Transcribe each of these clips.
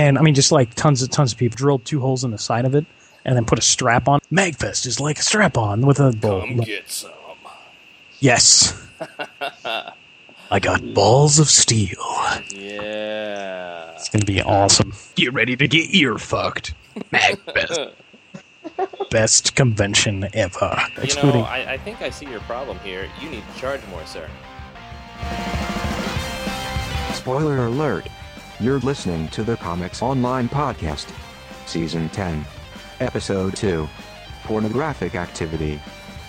And I mean, just like tons of people drilled two holes in the side of it and then put a strap on. MagFest is like a strap on with a bowl. Come get some. Yes. I got balls of steel. Yeah. It's going to be awesome. Get ready to get ear fucked. MagFest. Best convention ever. Excluding. You know, I think I see your problem here. You need to charge more, sir. Spoiler alert. You're listening to the Comics Online Podcast. Season 10. Episode 2. Pornographic Activity.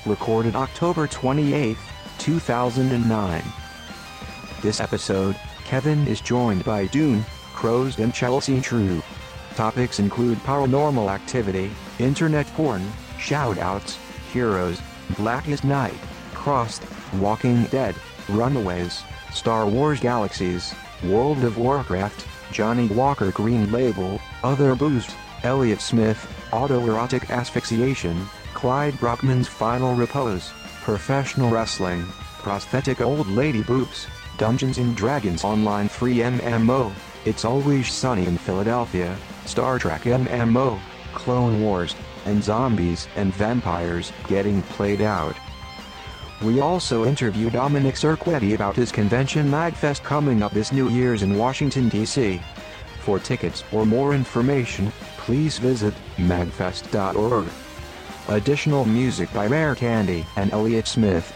Recorded October 28, 2009. This episode, Kevin is joined by Dune, Crows, and Chelsea True. Topics include paranormal activity, internet porn, shoutouts, heroes, Blackest Night, Crossed, Walking Dead, Runaways, Star Wars Galaxies, World of Warcraft, Johnny Walker Green Label, Other Booze, Elliot Smith, Autoerotic Asphyxiation, Clyde Bruckman's Final Repose, Professional Wrestling, Prosthetic Old Lady Boobs, Dungeons & Dragons Online Free MMO, It's Always Sunny in Philadelphia, Star Trek MMO, Clone Wars, and Zombies and Vampires Getting Played Out. We also interview Dominic Cerquetti about his convention MagFest coming up this New Year's in Washington, D.C. For tickets or more information, please visit magfest.org. Additional music by Rare Candy and Elliot Smith.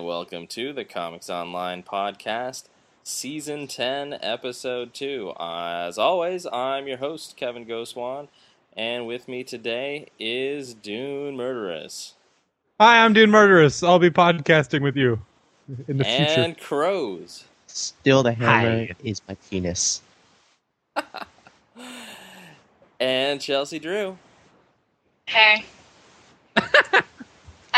Welcome to the Comics Online Podcast, Season 10, Episode 2. As always, I'm your host, Kevin Goswan, and with me today is Dune Murderous. Hi, I'm Dune Murderous. I'll be podcasting with you in the future. And Crows. Still the hammer is my penis. And Chelsea Drew. Hey. I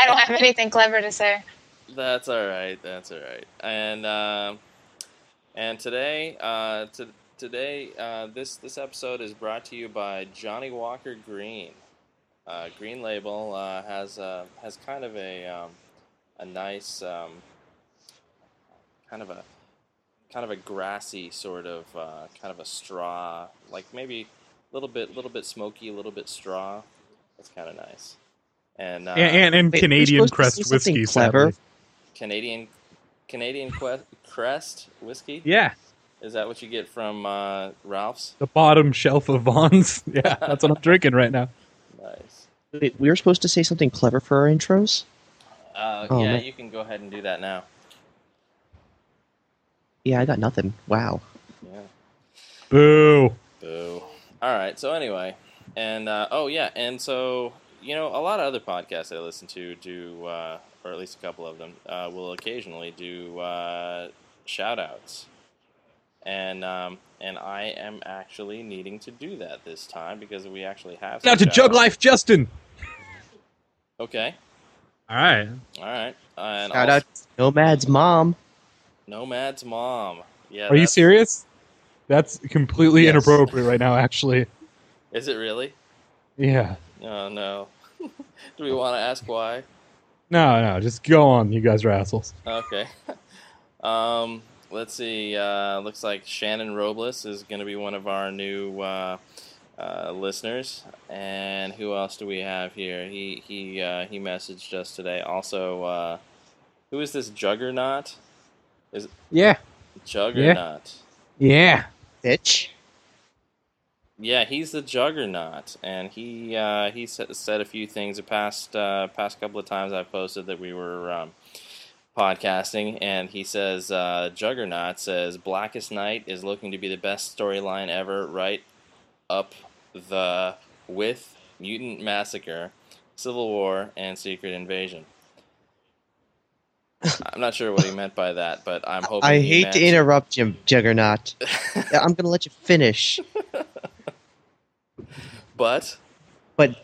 don't have anything clever to say. That's all right. That's all right. And today, this episode is brought to you by Johnny Walker Green. Green Label has kind of a nice kind of a grassy sort of kind of a straw, like maybe a little bit smoky, a little bit straw. That's kind of nice. And wait, Canadian Crest whiskey. Clever. Canadian Crest whiskey? Yeah. Is that what you get from Ralph's? The bottom shelf of Vaughn's. Yeah, that's what I'm drinking right now. Nice. Wait, we were supposed to say something clever for our intros? Yeah, you can go ahead and do that now. Yeah, I got nothing. Wow. Yeah. Boo. All right, so anyway. And, so, you know, a lot of other podcasts I listen to do... or at least a couple of them, will occasionally do shout-outs. And I am actually needing to do that this time because we actually have... Now to Jug Life Justin! Okay. All right. Shout-out Nomad's mom. Yeah. Are you serious? That's completely inappropriate right now, actually. Is it really? Yeah. Oh, no. Do we want to ask why? No, just go on. You guys are assholes. Okay. Let's see. Looks like Shannon Robles is going to be one of our new listeners. And who else do we have here? He messaged us today. Also, who is this Juggernaut? Juggernaut. Yeah. Bitch. Yeah, he's the Juggernaut, and he said a few things the past couple of times I've posted that we were podcasting, and he says, Juggernaut says, Blackest Night is looking to be the best storyline ever, right up the with Mutant Massacre, Civil War, and Secret Invasion. I'm not sure what he meant by that, but I'm hoping I hate to interrupt Jim Juggernaut. I'm going to let you finish. But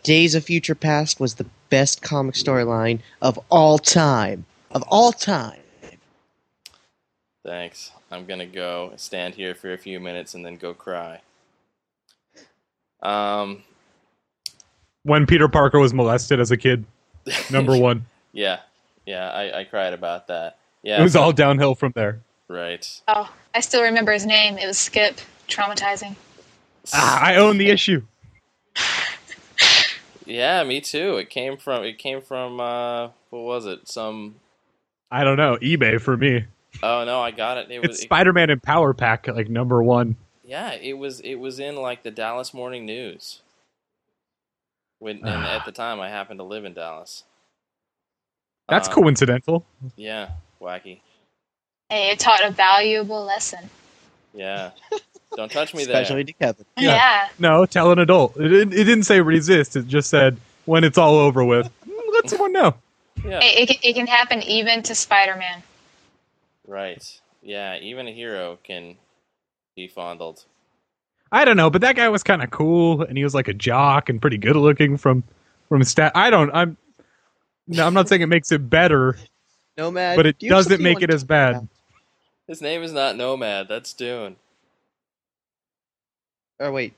Days of Future Past was the best comic storyline of all time. Of all time. Thanks. I'm going to go stand here for a few minutes and then go cry. When Peter Parker was molested as a kid. Number one. Yeah. Yeah, I cried about that. Yeah, it was all downhill from there. Right. Oh, I still remember his name. It was Skip. Traumatizing. I own the issue. Yeah, me too. It came from what was it? I don't know, eBay for me. Oh no, I got it. It's Spider-Man in Power Pack, like number one. Yeah, it was in like the Dallas Morning News. And at the time, I happened to live in Dallas. That's coincidental. Yeah, wacky. Hey, it taught a valuable lesson. Yeah. Don't touch me there. Especially to Kevin. Yeah. No, tell an adult. It didn't say resist. It just said, when it's all over with, let someone know. Yeah. It can happen even to Spider-Man. Right. Yeah, even a hero can be fondled. I don't know, but that guy was kind of cool, and he was like a jock and pretty good looking from stat. No, I'm not saying it makes it better. Nomad, but it doesn't make it as bad. About? His name is not Nomad. That's Dune. Oh wait.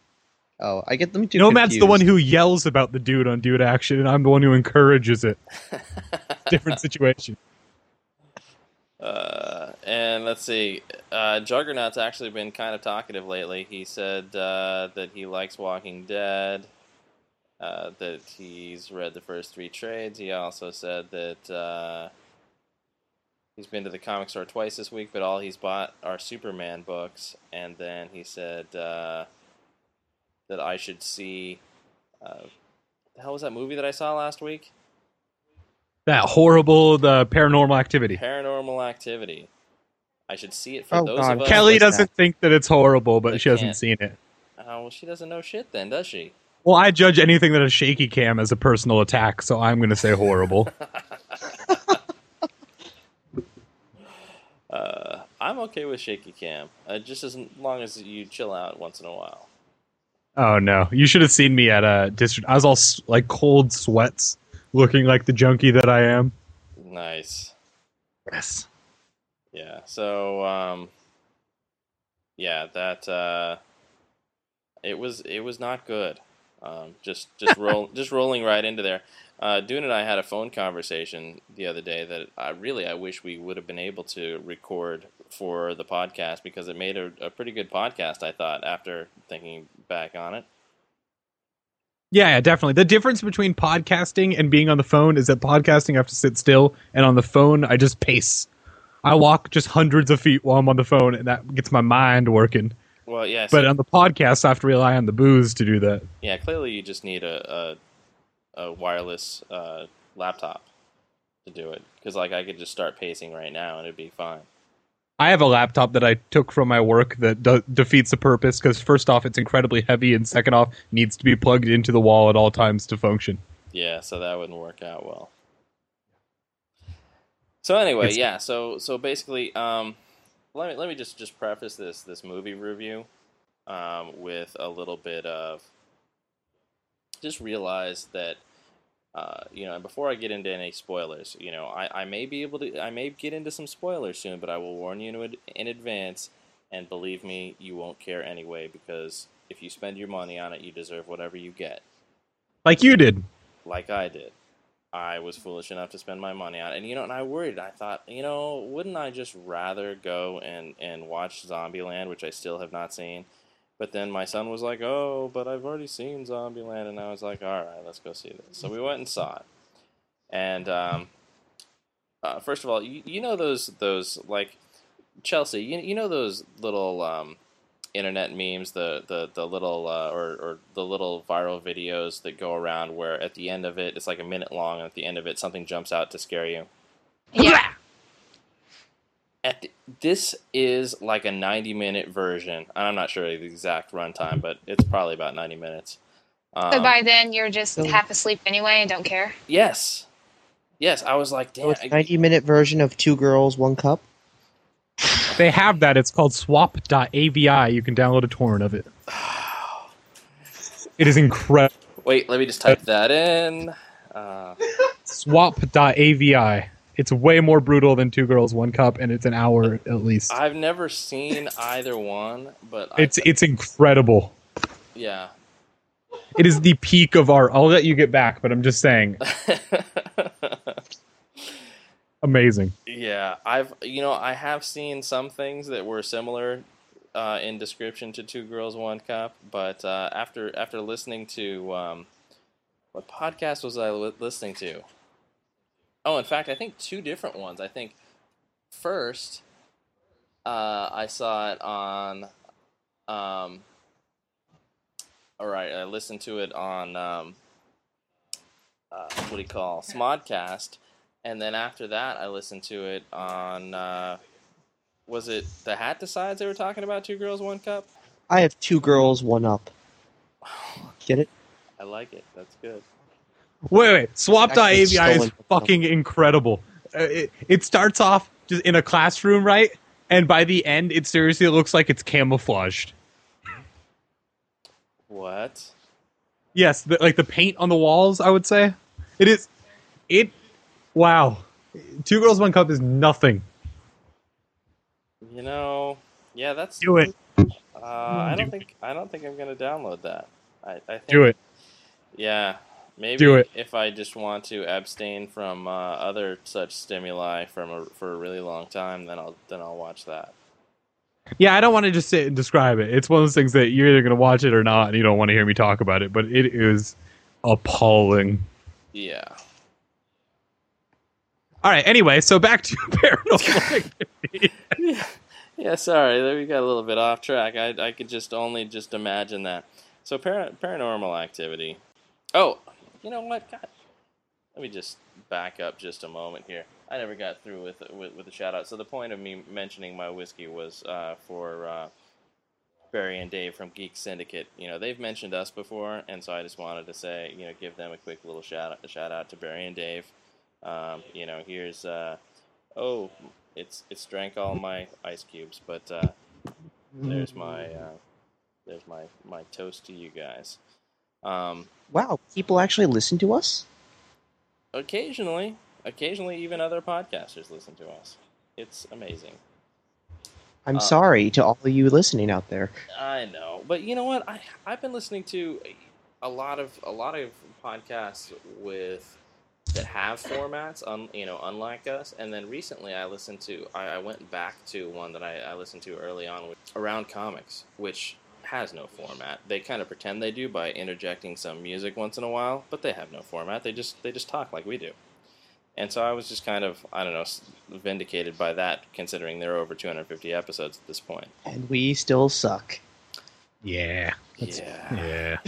Oh, I get them too. Nomad's confused. The one who yells about the dude on Dude Action, and I'm the one who encourages it. Different situation. And let's see. Juggernaut's actually been kind of talkative lately. He said that he likes Walking Dead. That he's read the first 3 trades. He also said that he's been to the comic store twice this week, but all he's bought are Superman books. And then he said that I should see... the hell was that movie that I saw last week? That horrible Paranormal Activity. Paranormal Activity. I should see it for those God. Of us... Kelly doesn't think that it's horrible, but she hasn't seen it. Well, she doesn't know shit then, does she? Well, I judge anything that has shaky cam as a personal attack, so I'm going to say horrible. I'm okay with shaky cam, just as long as you chill out once in a while. Oh, no. You should have seen me at a district. I was all like cold sweats, looking like the junkie that I am. Nice. Yes. Yeah, so, it was not good. Just rolling right into there. Dune and I had a phone conversation the other day that I wish we would have been able to record for the podcast, because it made a pretty good podcast, I thought, after thinking back on it. Yeah, definitely. The difference between podcasting and being on the phone is that podcasting I have to sit still, and on the phone I just pace. I walk just hundreds of feet while I'm on the phone, and that gets my mind working. Well, yes. Yeah, so, but on the podcast, I have to rely on the booze to do that. Yeah, clearly you just need a wireless laptop to do it. Because like, I could just start pacing right now and it'd be fine. I have a laptop that I took from my work that defeats the purpose. Because first off, it's incredibly heavy. And second off, needs to be plugged into the wall at all times to function. Yeah, so that wouldn't work out well. So anyway, so basically... Let me just preface this movie review with a little bit of just realize that before I get into any spoilers, I may get into some spoilers soon, but I will warn you in advance, and believe me, you won't care anyway, because if you spend your money on it, you deserve whatever you get. Like you did. Like I did. I was foolish enough to spend my money on it. And I worried. I thought, wouldn't I just rather go and watch Zombieland, which I still have not seen? But then my son was like, oh, but I've already seen Zombieland. And I was like, all right, let's go see this. So we went and saw it. And first of all, those like, Chelsea, those little internet memes, the little or the little viral videos that go around where at the end of it, it's like a minute long, and at the end of it, something jumps out to scare you. Yeah. This is like a 90-minute version. I'm not sure the exact runtime, but it's probably about 90 minutes. So by then you're just half asleep anyway and don't care? Yes. Yes, I was like, damn. So it's a 90-minute version of Two Girls, One Cup? They have that. It's called swap.avi. You can download a torrent of it. It is incredible. Wait, let me just type that in. Swap.avi. It's way more brutal than Two Girls, One Cup, and it's an hour at least. I've never seen either one, but... It's incredible. Yeah. It is the peak of art. I'll let you get back, but I'm just saying. Amazing. Yeah, I have seen some things that were similar in description to Two Girls, One Cup, but after listening to what podcast was I listening to? Oh, in fact, I think two different ones. I think first I saw it on. All right, I listened to it on Smodcast, and then after that, I listened to it on. Was it The Hat Decides they were talking about Two Girls, One Cup? I have Two Girls, One Up. Get it? I like it. That's good. Wait. Swap.avi is fucking incredible. It starts off just in a classroom, right? And by the end, it seriously looks like it's camouflaged. What? Yes, the paint on the walls, I would say. It is... Wow. Two Girls, One Cup is nothing. You know... Yeah, that's... Do it. I don't think I'm going to download that. I think, do it. Yeah. Maybe if I just want to abstain from other such stimuli for a really long time, then I'll watch that. Yeah, I don't want to just sit and describe it. It's one of those things that you're either going to watch it or not, and you don't want to hear me talk about it. But it is appalling. Yeah. All right. Anyway, so back to Paranormal Activity. Yeah. Sorry, we got a little bit off track. I could just imagine that. So Paranormal Activity. Oh. You know what? God, let me just back up just a moment here. I never got through with a shout out. So the point of me mentioning my whiskey was for Barry and Dave from Geek Syndicate. You know, they've mentioned us before, and so I just wanted to say, you know, give them a quick little shout out to Barry and Dave. You know, here's it's drank all my ice cubes, but there's my toast to you guys. Wow, people actually listen to us? Occasionally even other podcasters listen to us. It's amazing. I'm sorry to all of you listening out there. I know, but you know what? I've been listening to a lot of podcasts that have formats, unlike us. And then recently, I listened to I went back to one that I listened to early on around comics, which has no format. They kind of pretend they do by interjecting some music once in a while, but they have no format. They just talk like we do. And so I was just kind of, I don't know, vindicated by that, considering there are over 250 episodes at this point. And we still suck. Yeah. Yeah.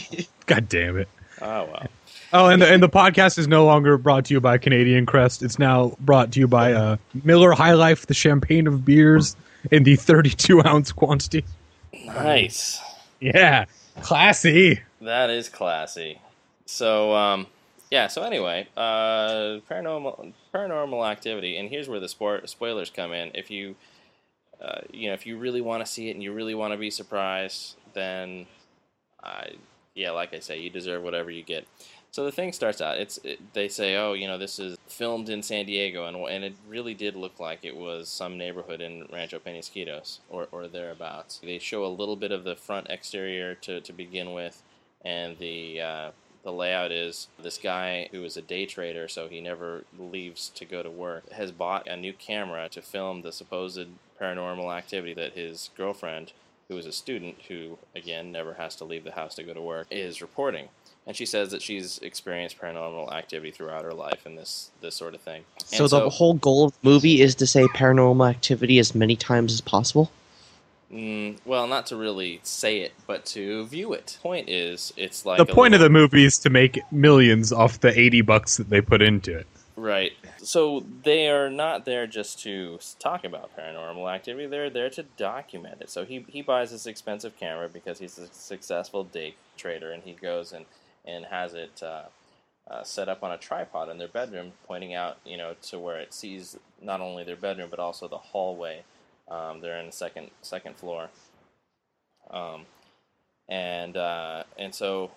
God damn it. Oh, well. Oh, and the podcast is no longer brought to you by Canadian Crest. It's now brought to you by Miller High Life, the champagne of beers, in the 32-ounce quantity. Nice. Yeah, classy. That is classy. So, so anyway, Paranormal Activity, and here's where the spoilers come in. If you, if you really want to see it and you really want to be surprised, then, like I say, you deserve whatever you get. So the thing starts out. They say, oh, you know, this is filmed in San Diego, and it really did look like it was some neighborhood in Rancho Peñasquitos or thereabouts. They show a little bit of the front exterior to begin with, and the layout is this guy who is a day trader, so he never leaves to go to work, has bought a new camera to film the supposed paranormal activity that his girlfriend, who is a student who, again, never has to leave the house to go to work, is reporting. And she says that she's experienced paranormal activity throughout her life and this sort of thing. And so the whole goal of the movie is to say paranormal activity as many times as possible? Well, not to really say it, but to view it. The point is, it's like... The point of the movie is to make millions off the $80 that they put into it. Right. So they are not there just to talk about paranormal activity. They're there to document it. So he buys this expensive camera because he's a successful day trader, and he goes and and has it set up on a tripod in their bedroom, pointing out, you know, to where it sees not only their bedroom but also the hallway. They're in the second floor, and so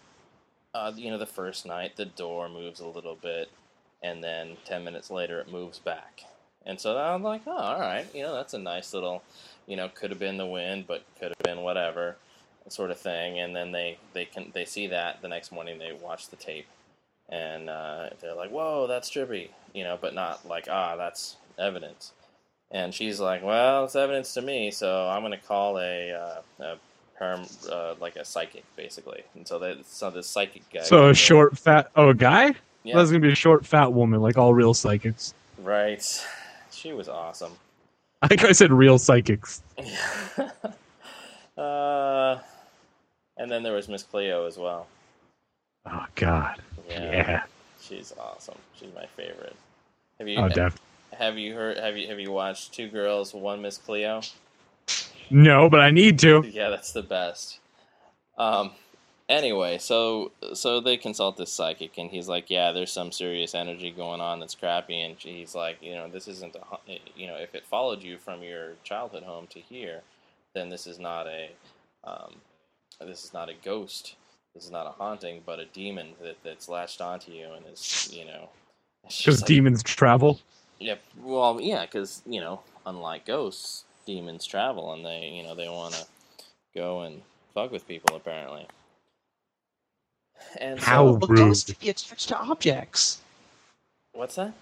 you know, the first night the door moves a little bit, and then 10 minutes later it moves back. And so I'm like, oh, all right, you know, that's a nice little, you know, could have been the wind, but could have been whatever, sort of thing. And then they see that the next morning. They watch the tape, and they're like, whoa, that's trippy, you know, but not like, ah, that's evidence. And she's like, well, it's evidence to me, so I'm gonna call a psychic, basically. And so this psychic guy. So a short, fat, oh, a guy? Yeah. That's gonna be a short, fat woman, like all real psychics. Right. She was awesome. I think I said real psychics. And then there was Miss Cleo as well. Oh, God. Yeah. She's awesome. She's my favorite. Have you? Oh, definitely. Have you heard? Have you watched Two Girls, One Miss Cleo? No, but I need to. Yeah, that's the best. Anyway, so they consult this psychic, and he's like, "Yeah, there's some serious energy going on that's crappy." And he's like, "You know, this isn't a, you know, if it followed you from your childhood home to here, then this is not a ghost. This is not a haunting, but a demon that's latched onto you and is, you know." Because like, demons travel. Yeah, well, yeah, because, you know, unlike ghosts, demons travel, and they, you know, they want to go and fuck with people, apparently. And how so, rude. Ghosts can be attached to objects. What's that?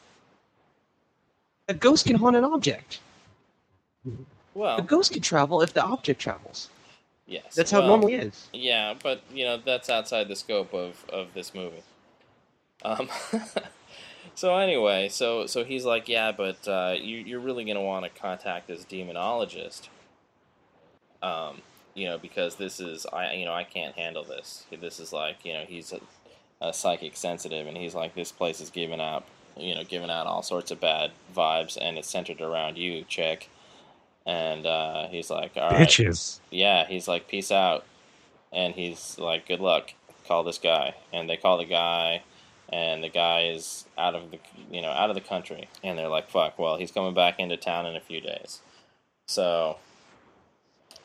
A ghost can haunt an object. Well, a ghost can travel if the object travels. Yes. That's how it normally is. Yeah, but, you know, that's outside the scope of this movie. So anyway, so he's like, yeah, but you're really going to want to contact this demonologist, you know, because this is, I can't handle this. This is like, you know, he's a psychic sensitive, and he's like, this place is giving out all sorts of bad vibes, and it's centered around you, chick. And he's like, all right. Bitches. Yeah, he's like, peace out. And he's like, good luck. Call this guy. And they call the guy. And the guy is out of the country, and they're like, "Fuck! Well, he's coming back into town in a few days." So,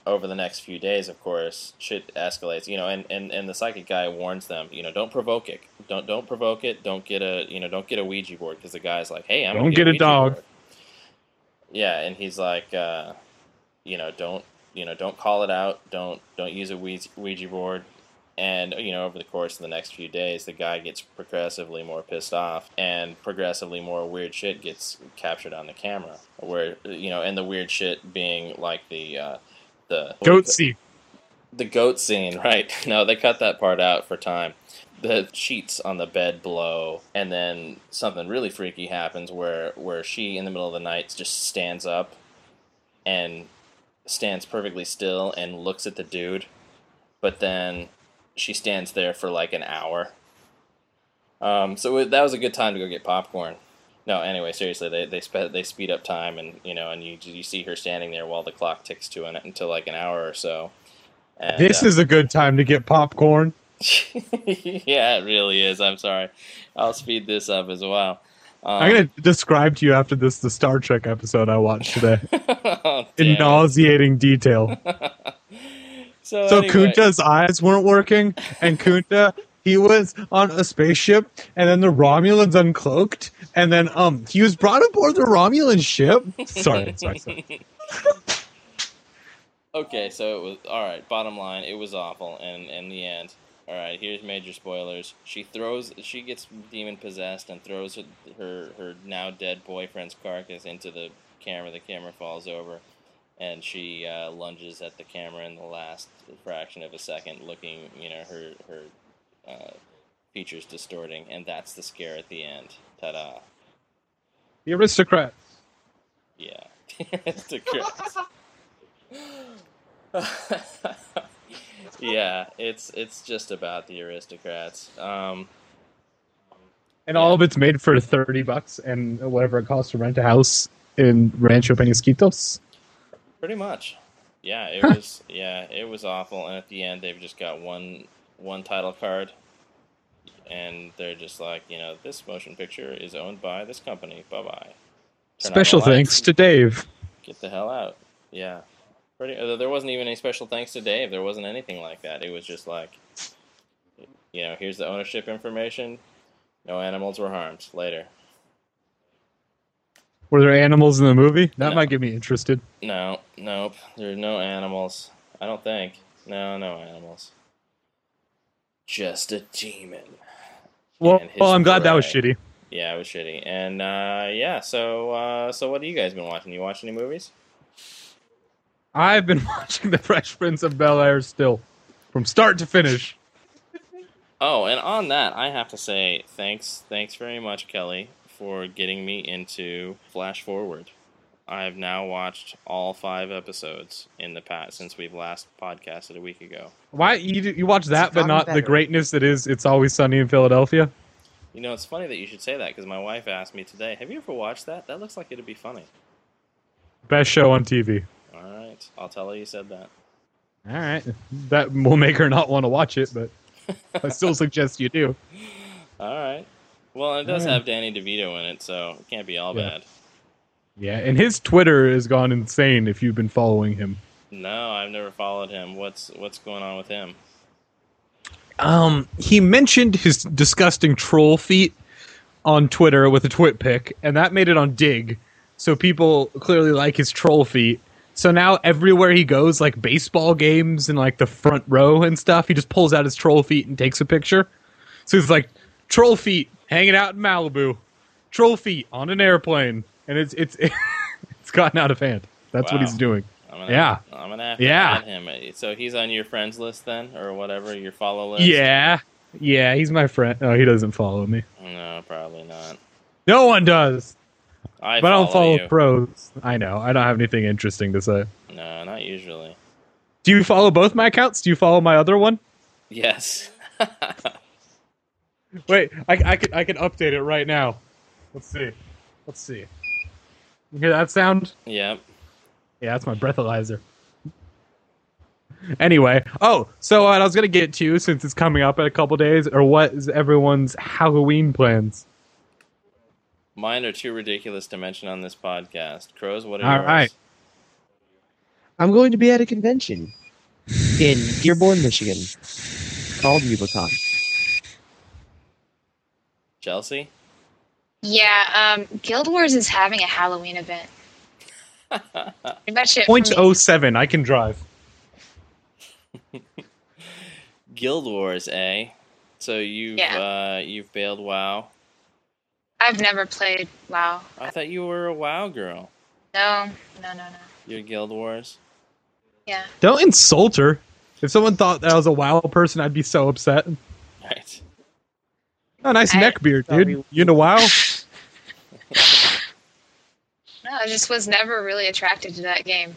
over the next few days, of course, shit escalates. You know, and the psychic guy warns them, you know, don't provoke it, don't provoke it, don't get a Ouija board, because the guy's like, "Hey, I'm gonna get a dog." Board. Yeah, and he's like, don't call it out, don't use a Ouija board. And, you know, over the course of the next few days, the guy gets progressively more pissed off, and progressively more weird shit gets captured on the camera. Where, you know, and the weird shit being like the goat scene. The goat scene, right? No, they cut that part out for time. The sheets on the bed blow, and then something really freaky happens where she, in the middle of the night, just stands up and stands perfectly still and looks at the dude, but then she stands there for like an hour. So that was a good time to go get popcorn. No, anyway, seriously, they speed up time, and you know, and you see her standing there while the clock ticks to until like an hour or so. And, this is a good time to get popcorn. Yeah, it really is. I'm sorry. I'll speed this up as well. I'm going to describe to you after this the Star Trek episode I watched today. Oh, in nauseating detail. So anyway. Kunta's eyes weren't working, and Kunta, he was on a spaceship, and then the Romulans uncloaked, and then he was brought aboard the Romulan ship. Sorry. Okay, so it was, alright, bottom line, it was awful, and in the end, alright, here's major spoilers. She gets demon possessed and throws her now dead boyfriend's carcass into the camera. The camera falls over. And she lunges at the camera in the last fraction of a second, looking, you know, her features distorting, and that's the scare at the end. Ta-da! The aristocrats. Yeah, the aristocrats. Yeah, it's just about the aristocrats. And all of it's made for $30 and whatever it costs to rent a house in Rancho Peñasquitos. Pretty much, yeah. It was awful, and at the end, they've just got one title card, and they're just like, you know, this motion picture is owned by this company. Bye-bye. Special thanks to Dave. Get the hell out. Yeah. There wasn't even a special thanks to Dave. There wasn't anything like that. It was just like, you know, here's the ownership information. No animals were harmed. Later. Were there animals in the movie? That might get me interested. No. Nope. There are no animals. I don't think. No, no animals. Just a demon. Well, I'm glad that was shitty. Yeah, it was shitty. And, yeah, so what have you guys been watching? You watch any movies? I've been watching The Fresh Prince of Bel-Air still. From start to finish. Oh, and on that, I have to say thanks very much, Kelly, for getting me into Flash Forward. I have now watched all 5 episodes in the past since we've last podcasted a week ago. Why you watch that, but not better. The greatness that is It's Always Sunny in Philadelphia? You know, it's funny that you should say that because my wife asked me today, "Have you ever watched that? That looks like it'd be funny." Best show on TV. All right, I'll tell her you said that. All right, that will make her not want to watch it, but I still suggest you do. All right. Well, it does have Danny DeVito in it, so it can't be all bad. Yeah, and his Twitter has gone insane if you've been following him. No, I've never followed him. What's going on with him? He mentioned his disgusting troll feat on Twitter with a twit pic, and that made it on Dig. So people clearly like his troll feat. So now everywhere he goes, like baseball games and like the front row and stuff, he just pulls out his troll feat and takes a picture. So he's like, troll feet hanging out in Malibu, troll feet on an airplane, and it's gotten out of hand. That's what he's doing. I'm gonna have to add him. So he's on your friends list then, or whatever, your follow list. Yeah, he's my friend. Oh, he doesn't follow me. No, probably not. No one does. But I don't follow you. Pros. I know. I don't have anything interesting to say. No, not usually. Do you follow both my accounts? Do you follow my other one? Yes. Wait, I can update it right now. Let's see. You hear that sound? Yep. Yeah, that's my breathalyzer. Anyway, so what I was going to get to, since it's coming up in a couple days, or what is everyone's Halloween plans? Mine are too ridiculous to mention on this podcast. Crows, what are yours? All right. I'm going to be at a convention in Dearborn, Michigan, called Ubicon. Chelsea? Yeah, Guild Wars is having a Halloween event. 0.07, I can drive. Guild Wars, eh? So you've bailed WoW? I've never played WoW. I thought you were a WoW girl. No. You're Guild Wars? Yeah. Don't insult her. If someone thought that I was a WoW person, I'd be so upset. Right. Oh, nice neck beard, dude. You into WoW? No, I just was never really attracted to that game.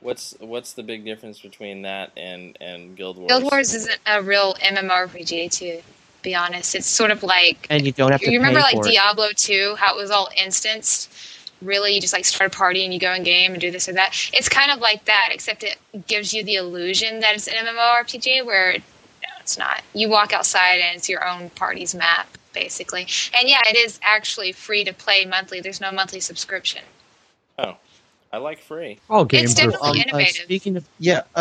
What's the big difference between that and Guild Wars? Guild Wars isn't a real MMORPG, to be honest. It's sort of like... And you don't have to pay for it. You remember like Diablo 2, how it was all instanced? Really, you just like start a party and you go in game and do this or that. It's kind of like that, except it gives you the illusion that it's an MMORPG where... It's not. You walk outside and it's your own party's map, basically. And yeah, it is actually free to play monthly. There's no monthly subscription. Oh, I like free. All games. It's definitely innovative.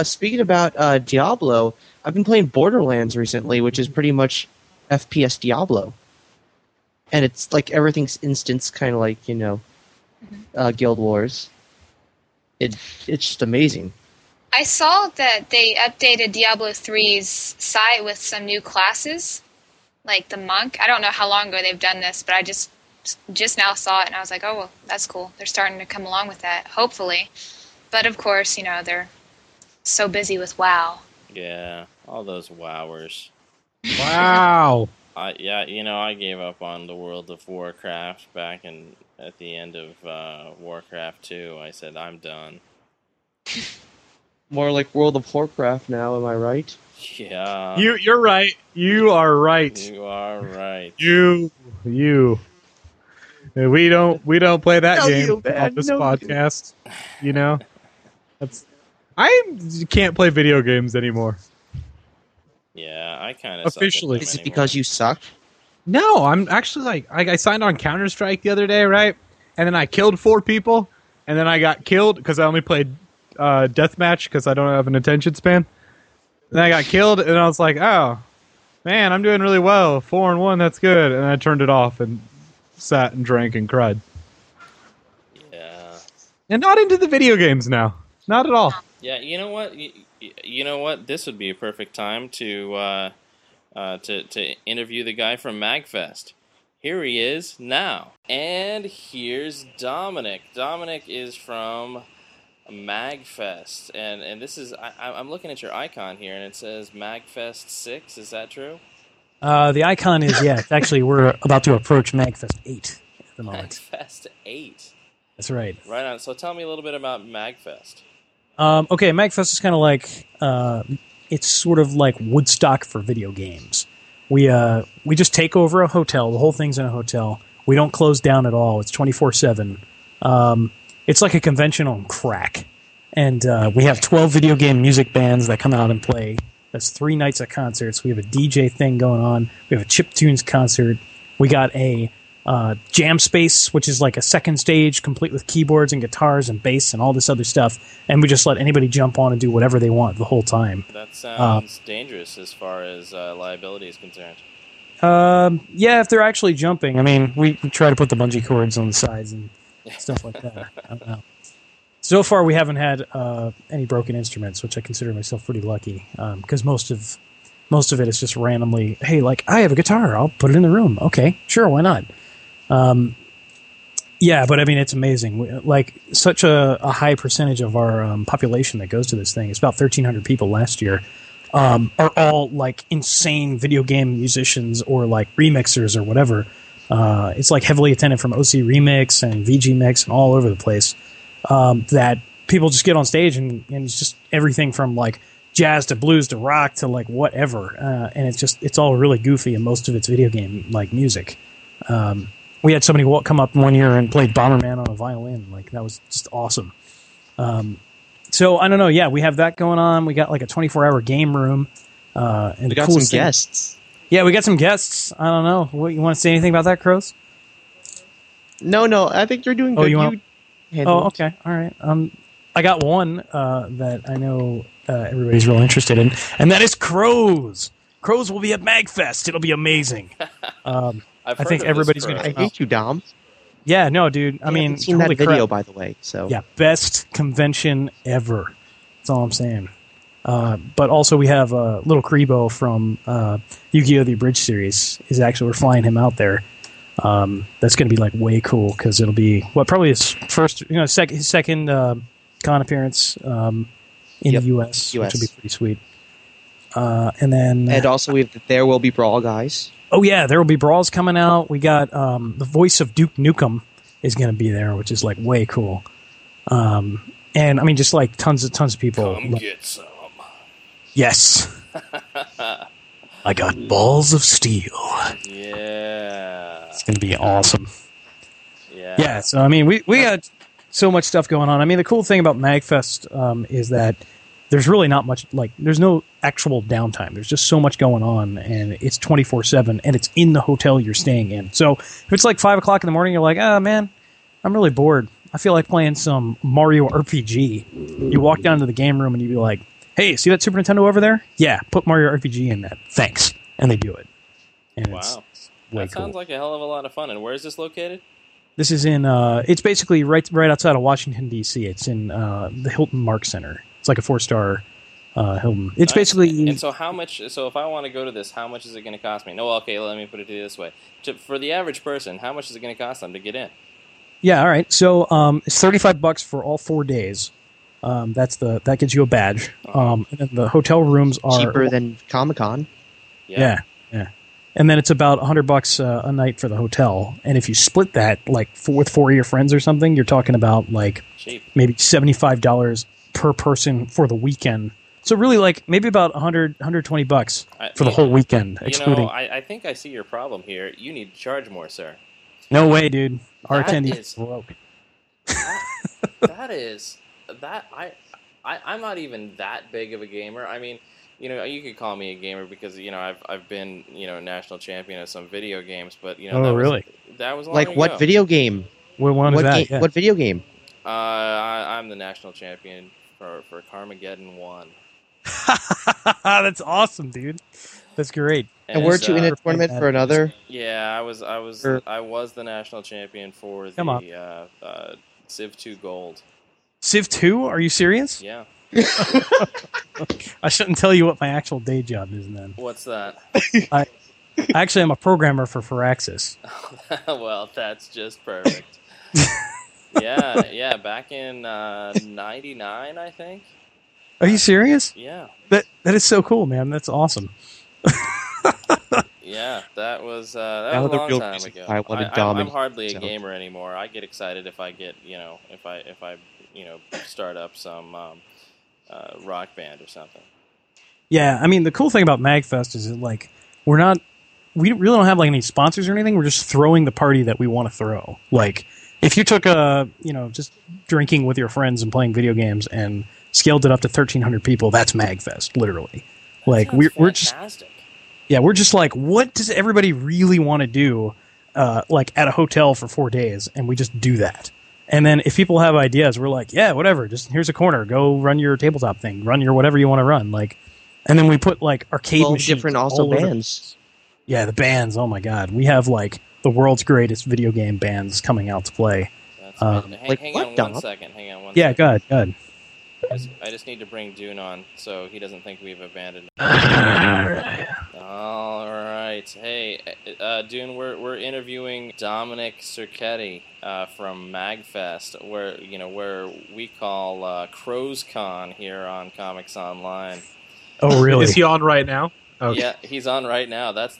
Speaking about Diablo, I've been playing Borderlands recently, which is pretty much FPS Diablo. And it's like everything's instanced, kind of like, you know, Guild Wars. It's just amazing. I saw that they updated Diablo 3's site with some new classes, like the monk. I don't know how long ago they've done this, but I just now saw it, and I was like, oh, well, that's cool. They're starting to come along with that, hopefully. But, of course, you know, they're so busy with WoW. Yeah, all those wowers. Wow! I gave up on the World of Warcraft back at the end of Warcraft 2. I said, I'm done. More like World of Warcraft now, am I right? Yeah. You're right. You are right. You are right. You. We don't play that game on this podcast. You know, I can't play video games anymore. Yeah, I kind of officially. Is it because you suck? No, I'm actually I signed on Counter-Strike the other day, right? And then I killed 4 people, and then I got killed because I only played deathmatch because I don't have an attention span. Then I got killed, and I was like, oh, man, I'm doing really well. 4-1, that's good. And I turned it off and sat and drank and cried. Yeah. And not into the video games now. Not at all. Yeah, you know what? You know what? This would be a perfect time to interview the guy from MagFest. Here he is now. And here's Dominic. Dominic is from MagFest. And this is, I'm looking at your icon here, and it says MagFest 6. Is that true? The icon is, yeah. It's actually, we're about to approach MagFest 8 at the moment. MagFest 8. That's right. Right on. So tell me a little bit about MagFest. Okay, MagFest is kind of like, it's sort of like Woodstock for video games. We just take over a hotel. The whole thing's in a hotel. We don't close down at all. It's 24/7. It's like a convention on crack. And we have 12 video game music bands that come out and play. That's 3 nights of concerts. We have a DJ thing going on. We have a chiptunes concert. We got a jam space, which is like a second stage complete with keyboards and guitars and bass and all this other stuff. And we just let anybody jump on and do whatever they want the whole time. That sounds dangerous as far as liability is concerned. Yeah, if they're actually jumping. I mean, we try to put the bungee cords on the sides and stuff like that. I don't know. So far, we haven't had any broken instruments, which I consider myself pretty lucky, because most of it is just randomly, hey, like, I have a guitar. I'll put it in the room. Okay, sure, why not? Yeah, but I mean, it's amazing. We, like, such a high percentage of our population that goes to this thing, it's about 1,300 people last year, are all, like, insane video game musicians or, like, remixers or whatever. It's like heavily attended from OC Remix and VG Mix and all over the place, that people just get on stage and it's just everything from like jazz to blues to rock to like whatever. And it's all really goofy and most of it's video game like music. We had somebody come up one year and played Bomberman on a violin. Like that was just awesome. So I don't know. Yeah, we have that going on. We got like a 24-hour game room. And we got some guests. Yeah, we got some guests. I don't know. What, you want to say anything about that, Crows? No. I think you're doing good. Okay. All right. I got one that I know everybody's real interested in, and that is Crows. Crows will be at MagFest. It'll be amazing. I think everybody's going to. I hate you, Dom. Yeah, no, dude. I mean, seen that video, by the way. So yeah, best convention ever. That's all I'm saying. But also we have Little Kribo from Yu-Gi-Oh! The Abridged series. We're flying him out there. That's going to be like way cool because it'll be probably his first, second con appearance in the U.S., which will be pretty sweet. And also we have the There Will Be Brawl guys. Oh yeah, There Will Be Brawls coming out. We got the voice of Duke Nukem is going to be there, which is like way cool. And I mean, just like tons of people. Come get some. Yes. I got balls of steel. Yeah. It's going to be awesome. Yeah. Yeah, so I mean, we got so much stuff going on. I mean, the cool thing about MagFest is that there's really not much, like, there's no actual downtime. There's just so much going on, and it's 24/7, and it's in the hotel you're staying in. So if it's like 5 o'clock in the morning, you're like, oh, man, I'm really bored. I feel like playing some Mario RPG. You walk down to the game room, and you'd be like, hey, see that Super Nintendo over there? Yeah, put Mario RPG in that. Thanks. And they do it. And wow. That sounds like a hell of a lot of fun. And where is this located? This is in, it's basically right outside of Washington, D.C. It's in the Hilton Mark Center. It's like a 4-star Hilton. It's basically... And so how much, if I want to go to this, how much is it going to cost me? No, okay, let me put it this way. For the average person, how much is it going to cost them to get in? Yeah, all right. So it's $35 for all 4 days. That gets you a badge. And then the hotel rooms are cheaper than Comic-Con. Yeah. And then it's about $100 a night for the hotel. And if you split that, like with 4 of your friends or something, you're talking about like maybe $75 per person for the weekend. So really, like maybe about $100-$120 for the whole weekend, excluding. I think I see your problem here. You need to charge more, sir. No way, dude. Our attendees broke. That is. I'm not even that big of a gamer. I mean, you know, you could call me a gamer because, you know, I've been, you know, national champion of some video games, but, you know, that was long ago. What video game? What video game? I'm the national champion for Carmageddon 1. That's awesome, dude. That's great. And weren't you in a tournament for another? Yeah, I was the national champion for the Civ 2 Gold. Civ 2? Are you serious? Yeah. I shouldn't tell you what my actual day job is then. What's that? Actually, I'm a programmer for Firaxis. Well, that's just perfect. yeah, back in 99, I think. Are you serious? Yeah. That is so cool, man. That's awesome. Yeah, that was a long time ago. I'm hardly a gamer anymore. I get excited if I start up some rock band or something. Yeah, I mean, the cool thing about MagFest is that, like, we really don't have, like, any sponsors or anything. We're just throwing the party that we want to throw. Like, if you took just drinking with your friends and playing video games and scaled it up to 1,300 people, that's MagFest, literally. That, like, we're just fantastic. Yeah, we're just like, what does everybody really want to do, like, at a hotel for 4 days? And we just do that. And then if people have ideas, we're like, yeah, whatever. Just here's a corner. Go run your tabletop thing. Run your whatever you want to run. Like, and then we put, like, arcade machines. Different also bands. Yeah, the bands. Oh, my God. We have, like, the world's greatest video game bands coming out to play. That's hang on one second. Yeah, go ahead. I just need to bring Dune on so he doesn't think we've abandoned him. All right. Hey, Dune, we're interviewing Dominic Cerquetti from MagFest, where we call Crows Con here on Comics Online. Oh, really? Is he on right now? Okay. Yeah, he's on right now. That's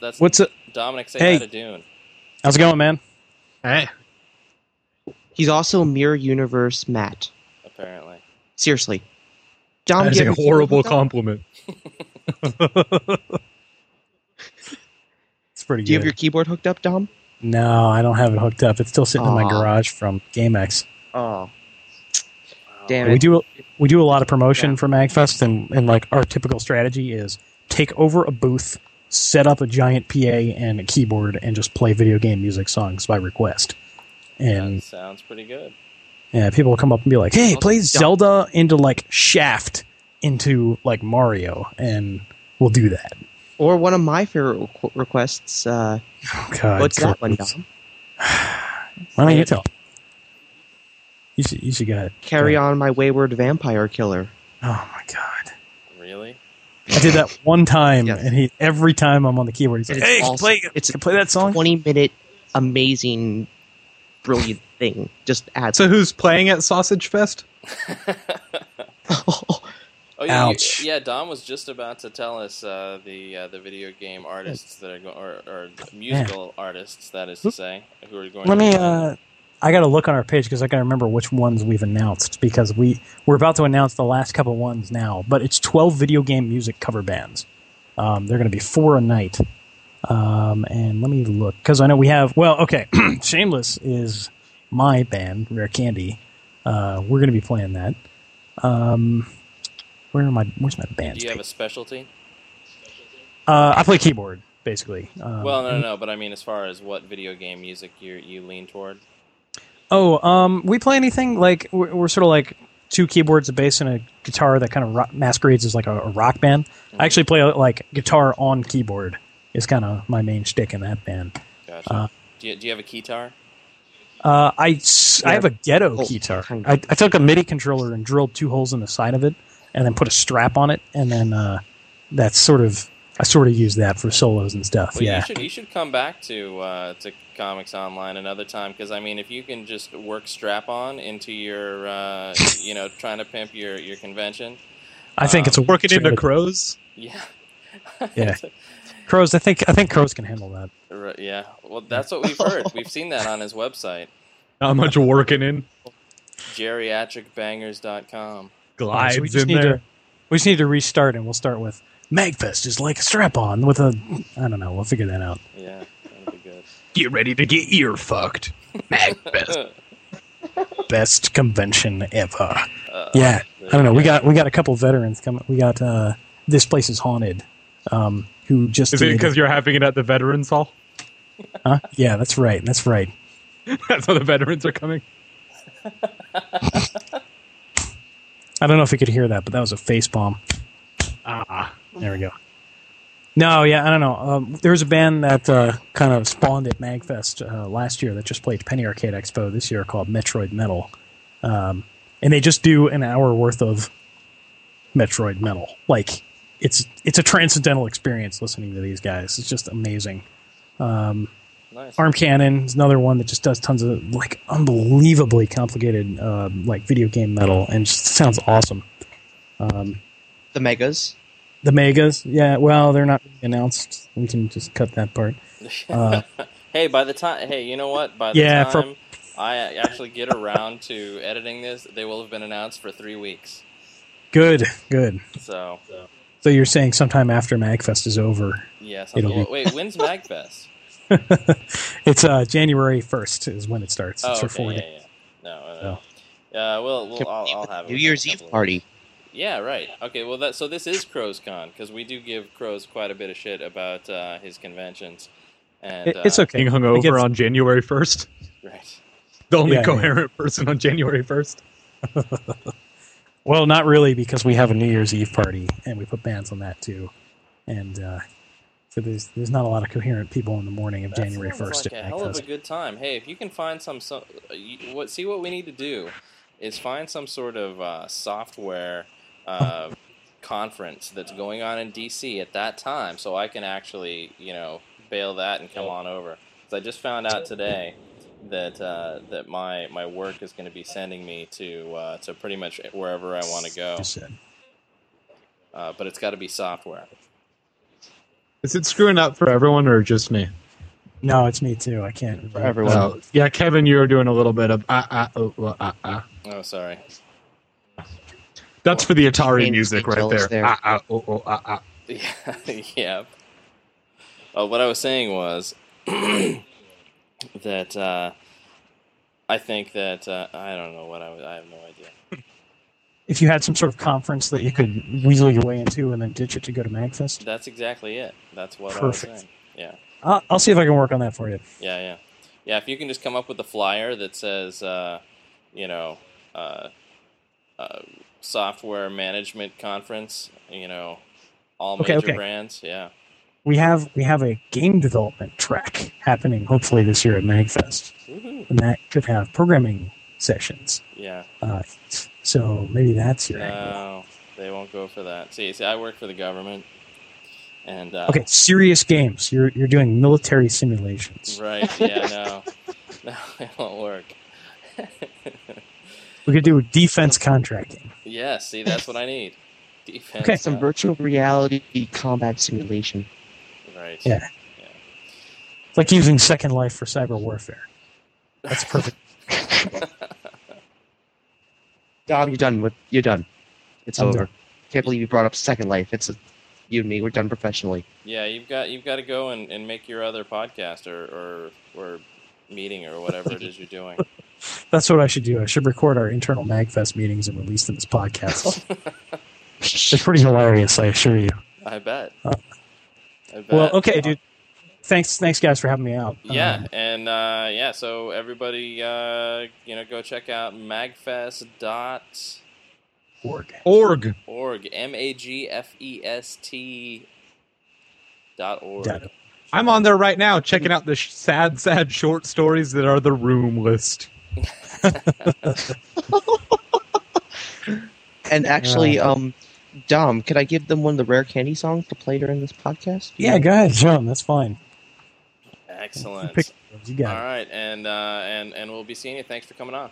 Dominic, say hi to Dune. How's it going, man? Hey. He's also Mirror Universe Matt. Apparently. Seriously. Dom, that is a horrible compliment. It's pretty good. Do you have your keyboard hooked up, Dom? No, I don't have it hooked up. It's still sitting in my garage from GameX. Oh. Damn it. We do a lot of promotion for MagFest, and like our typical strategy is take over a booth, set up a giant PA and a keyboard, and just play video game music songs by request. And that sounds pretty good. Yeah, people will come up and be like, hey, play Zelda into, like, Shaft into, like, Mario, and we'll do that. Or one of my favorite requests, what's that one, Dom? Why don't you tell? You should get it. Carry on my wayward vampire killer. Oh, my God. Really? I did that one time, and every time I'm on the keyboard, he's like, hey, can you play that song? 20-minute amazing, brilliant thing. Just add. So who's playing at Sausage Fest? Yeah, ouch. Yeah, Dom was just about to tell us the video game artists that are or musical artists, that is to say, who are going. I got to look on our page because I got to remember which ones we've announced, because we're about to announce the last couple ones now. But it's 12 video game music cover bands. They're going to be 4 a night. And let me look, because I know we have, Shameless is my band, Rare Candy. We're going to be playing that. Where's my band? Do you have a specialty? I play keyboard, basically. No, but I mean, as far as what video game music you lean toward? We play anything, like, we're sort of like two keyboards, a bass, and a guitar that kind of masquerades as like a rock band. Mm-hmm. I actually play, like, guitar on keyboard. It's kind of my main shtick in that band. Gotcha. Do you have a keytar? I have a ghetto keytar. I took a MIDI controller and drilled 2 holes in the side of it, and then put a strap on it, and then I sort of use that for solos and stuff. Well, yeah, you should come back to Comics Online another time, because I mean, if you can just work strap on into your trying to pimp your convention, I think it's working into Crows. Yeah. Yeah. Crows, I think Crows can handle that. Right, yeah, well, that's what we've heard. We've seen that on his website. Not much working in. Geriatricbangers.com. Glides in there. We just need to restart, and we'll start with MagFest is like a strap-on with a... I don't know, we'll figure that out. Yeah, that'll be good. Get ready to get ear-fucked. MagFest. Best convention ever. Yeah, I don't know. We got a couple veterans coming. We got this place is haunted. Who just is it because you're having it at the Veterans Hall? Huh? Yeah, that's right. That's right. That's how the veterans are coming. I don't know if you could hear that, but that was a face bomb. Ah, there we go. No, yeah, I don't know. There was a band that kind of spawned at MagFest last year that just played Penny Arcade Expo this year called Metroid Metal. And they just do an hour worth of Metroid Metal. Like, it's a transcendental experience listening to these guys. It's just amazing. Nice. Arm Cannon is another one that just does tons of like unbelievably complicated like video game metal and just sounds awesome. The Megas. The Megas, yeah. Well, they're not announced. We can just cut that part. Hey, by the time, hey, you know what? By the time I actually get around to editing this, they will have been announced for 3 weeks. Good, good. So you're saying sometime after MagFest is over? Yes. Yeah, wait, when's MagFest? It's January 1st is when it starts. Oh, it's for 4 days. Yeah. I'll have it. New Year's Eve party. Yeah, right. Okay, well, so this is Crow's Con, because we do give Crow's quite a bit of shit about his conventions. And it's okay. Being hungover on January 1st. Right. The only coherent person on January 1st. Well, not really, because we have a New Year's Eve party, and we put bands on that, too. And so there's not a lot of coherent people in the morning of January 1st. Like a hell of a good time. Hey, if you can find what we need to do is find some sort of software... conference that's going on in DC at that time, so I can actually, bail that and come on over. Because I just found out today that that my work is going to be sending me to pretty much wherever I want to go. But it's got to be software. Is it screwing up for everyone or just me? No, it's me too. I can't. For everyone. Yeah, Kevin, you were doing a little bit of Oh, sorry. That's for the Atari music right there. Yeah, yeah. What I was saying was that I think that I don't know what I have no idea. If you had some sort of conference that you could weasel your way into and then ditch it to go to MagFest, that's exactly it. That's what I was saying. Yeah, I'll see if I can work on that for you. Yeah. If you can just come up with a flyer that says, software management conference, all major brands. Yeah, we have a game development track happening hopefully this year at MagFest, and that could have programming sessions. Yeah, so maybe that's your angle. They won't go for that. See, I work for the government, and serious games. You're doing military simulations, right? Yeah, no, it won't work. We could do defense contracting. Yeah, see, that's what I need. Defense. Okay, some virtual reality combat simulation. Right. Yeah. It's like using Second Life for cyber warfare. That's perfect. Dom, you're done. It's over. Can't believe you brought up Second Life. It's you and me. We're done professionally. Yeah, you've got to go and make your other podcast or meeting or whatever it is you're doing. That's what I should do. I should record our internal MagFest meetings and release them as podcasts. They're pretty hilarious, I assure you. I bet. Well, okay, dude. Thanks, guys, for having me out. Yeah, so everybody, go check out magfest.org. Org. MAGFEST.org. I'm on there right now, checking out the sad, sad short stories that are the room list. And actually, Dom, could I give them one of the Rare Candy songs to play during this podcast? Yeah, go ahead, John. That's fine. Excellent. All right, and we'll be seeing you. Thanks for coming on.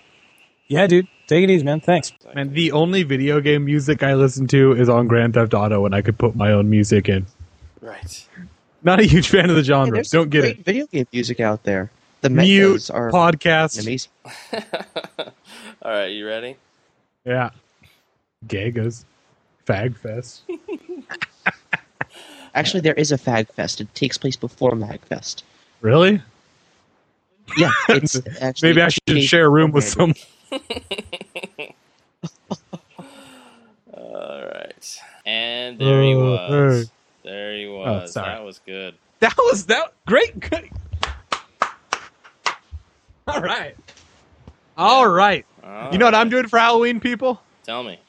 Yeah, dude. Take it easy, man. Thanks. Man, the only video game music I listen to is on Grand Theft Auto, and I could put my own music in. Right. Not a huge fan of the genre. Don't get it. Video game music out there. The Mute are podcast. Amazing. All right, you ready? Yeah. Gagas. Fag Fest. Actually, there is a Fag Fest. It takes place before MagFest. Really? Yeah. It's actually maybe I should share a room with someone. All right. And And there he was. There he was. Oh, that was good. That was that great. Good. All right. All right. All you know what I'm doing for Halloween, people? Tell me.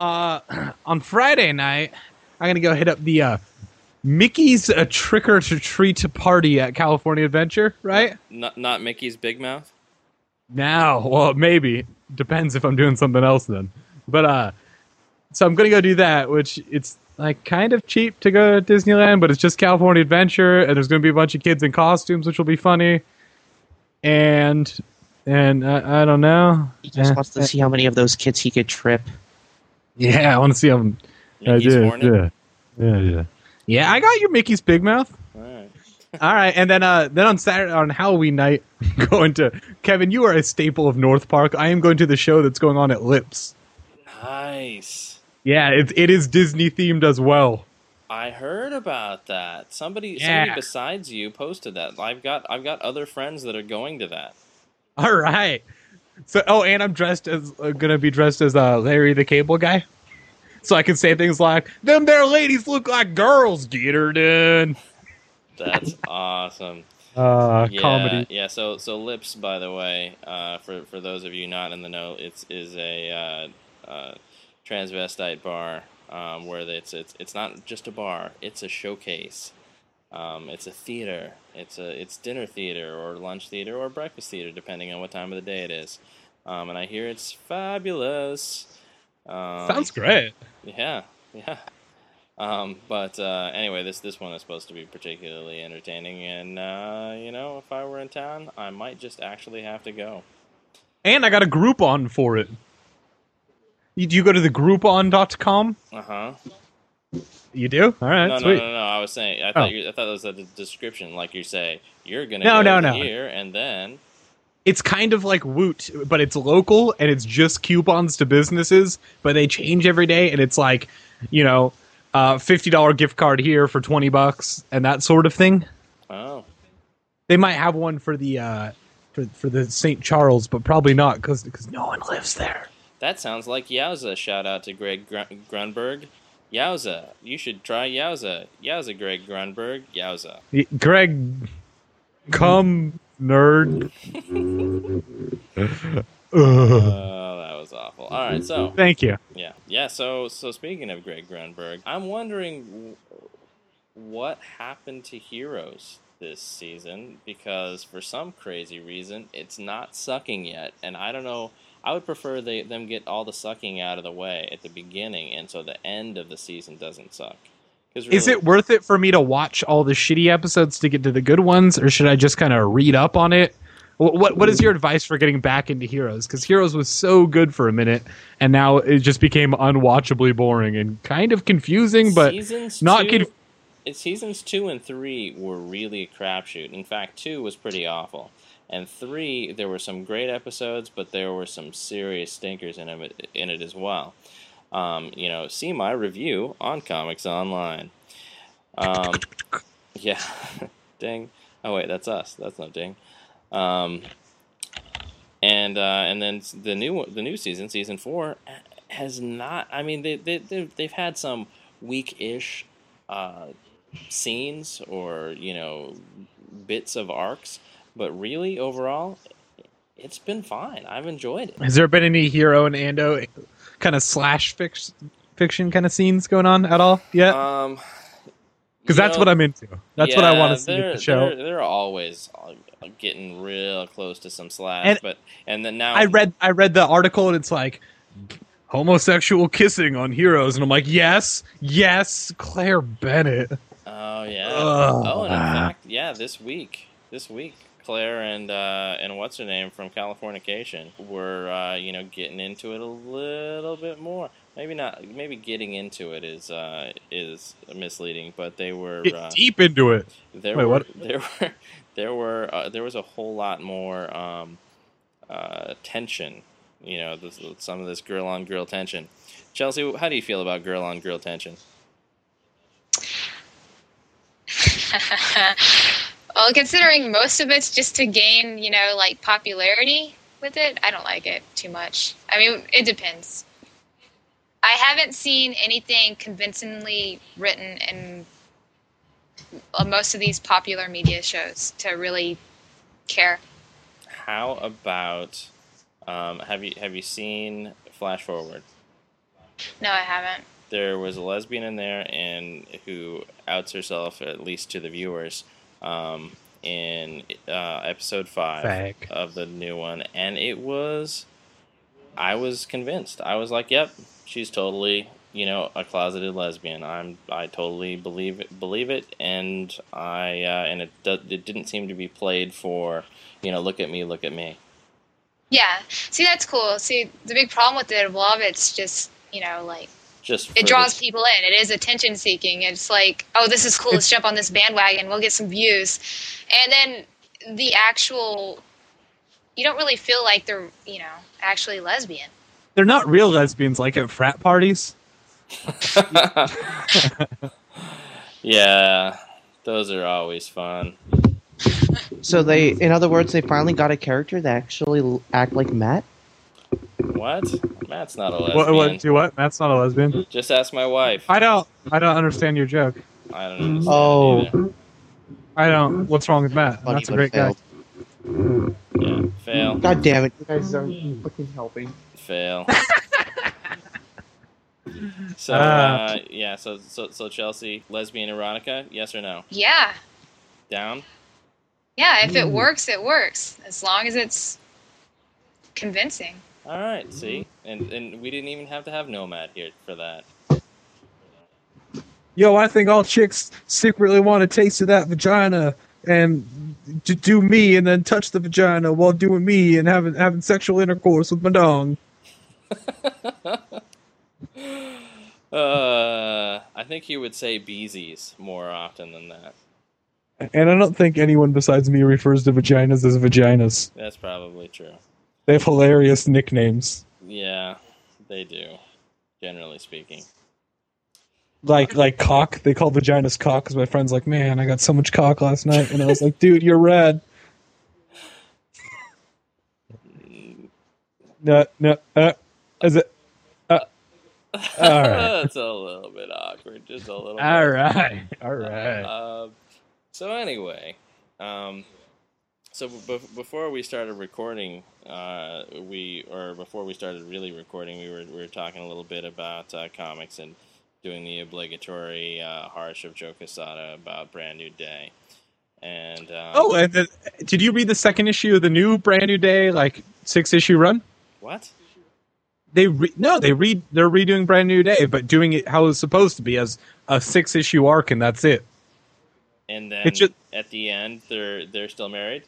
On Friday night, I'm going to go hit up the Mickey's Trick or Treat Party at California Adventure, right? Not Mickey's Big Mouth? No. Well, maybe. Depends if I'm doing something else then. But, so I'm going to go do that, which it's like kind of cheap to go to Disneyland, but it's just California Adventure, and there's going to be a bunch of kids in costumes, which will be funny. And I don't know. He just wants to see how many of those kids he could trip. Yeah, I want to see them. Yeah, I got your Mickey's Big Mouth. All right. All right, and then on Saturday, on Halloween night, going to Kevin. You are a staple of North Park. I am going to the show that's going on at Lips. Nice. Yeah, it is Disney themed as well. I heard about that. Somebody besides you posted that. I've got other friends that are going to that. All right. So, and I'm dressed as gonna be dressed as Larry the Cable Guy, so I can say things like, "Them there ladies look like girls, get her done." That's awesome. Comedy. Yeah. So Lips, by the way, for those of you not in the know, is a transvestite bar where it's not just a bar; it's a showcase. It's a theater. It's dinner theater or lunch theater or breakfast theater, depending on what time of the day it is. And I hear it's fabulous. Sounds great. Yeah. But anyway, this one is supposed to be particularly entertaining. And, you know, if I were in town, I might just actually have to go. And I got a Groupon for it. Do you go to the Groupon.com? Uh-huh. You do? All right. No, sweet. No. I was saying, I thought that was a description. Like you say, you're going to go here and then. It's kind of like Woot, but it's local and it's just coupons to businesses, but they change every day. And it's like, you know, $50 gift card here for $20 and that sort of thing. Oh. They might have one for the for the St. Charles, but probably not because no one lives there. That sounds like Yowza. Shout out to Greg Grunberg. Yowza. You should try Yowza. Yowza, Greg Grunberg. Yowza. Greg, come, nerd. Oh, that was awful. All right, so. Thank you. Yeah, so speaking of Greg Grunberg, I'm wondering what happened to Heroes this season, because for some crazy reason, it's not sucking yet, and I don't know. I would prefer them get all the sucking out of the way at the beginning, and so the end of the season doesn't suck. Really, is it worth it for me to watch all the shitty episodes to get to the good ones, or should I just kind of read up on it? What is your advice for getting back into Heroes? Because Heroes was so good for a minute, and now it just became unwatchably boring and kind of confusing, but Seasons 2 and 3 were really a crapshoot. In fact, 2 was pretty awful. And 3, there were some great episodes, but there were some serious stinkers in it as well. You know, see my review on Comics Online. Yeah, ding. Oh wait, that's us. That's not ding. And then the new season, season 4, has not. I mean, they've had some weak-ish scenes or bits of arcs. But really, overall, it's been fine. I've enjoyed it. Has there been any Hero and Ando kind of slash fiction kind of scenes going on at all yet? Because that's what I'm into. That's what I want to see with the show. They're always getting real close to some slash. And then now I read the article and it's like homosexual kissing on Heroes, and I'm like, yes, Claire Bennett. Oh yeah. Oh, and in fact, yeah, this week. Claire and what's her name from Californication were getting into it a little bit more. Maybe not. Maybe getting into it is misleading, but they were deep into it. There was a whole lot more tension. You know, some of this girl on girl tension. Chelsea, how do you feel about girl on girl tension? Well, considering most of it's just to gain, popularity with it, I don't like it too much. I mean, it depends. I haven't seen anything convincingly written in most of these popular media shows to really care. How about have you seen Flash Forward? No, I haven't. There was a lesbian in there and who outs herself, at least to the viewers, in episode 5 of the new one, and it was, I was convinced. I was like, "Yep, she's totally, you know, a closeted lesbian. I totally believe it, and it didn't seem to be played for, you know, look at me. Yeah, see, that's cool. See, the big problem with it, well, it's just, you know, like. It draws people in. It is attention seeking. It's like, oh, this is cool. Let's jump on this bandwagon. We'll get some views. And then the actual, you don't really feel like they're, you know, actually lesbian. They're not real lesbians like at frat parties. Yeah, those are always fun. So they, in other words, they finally got a character that actually act like Matt. What? Matt's not a lesbian. What? Do what? Matt's not a lesbian? Just ask my wife. I don't understand your joke. I don't understand. Oh. I don't. What's wrong with Matt? Funny, that's a great failed guy. Yeah, fail. God damn it. You guys aren't fucking helping. Fail. So, yeah, so Chelsea, lesbian erotica, yes or no? Yeah. Down? Yeah, if it works, it works. As long as it's convincing. All right, see? And we didn't even have to have Nomad here for that. Yo, I think all chicks secretly want a taste of that vagina and to do me and then touch the vagina while doing me and having sexual intercourse with my dong. I think he would say beesies more often than that. And I don't think anyone besides me refers to vaginas as vaginas. That's probably true. They have hilarious nicknames. Yeah, they do, generally speaking. Like cock. They call vaginas cock because my friend's like, man, I got so much cock last night. And I was like, dude, you're rad. All right. It's a little bit awkward, just a little bit. All right. So anyway, so before we started recording, we were talking a little bit about comics and doing the obligatory harsh of Joe Quesada about Brand New Day. And did you read the second issue of the new Brand New Day, like 6-issue run? What? They're redoing Brand New Day, but doing it how it's supposed to be, as a 6-issue arc, and that's it. And then just, at the end, they're still married.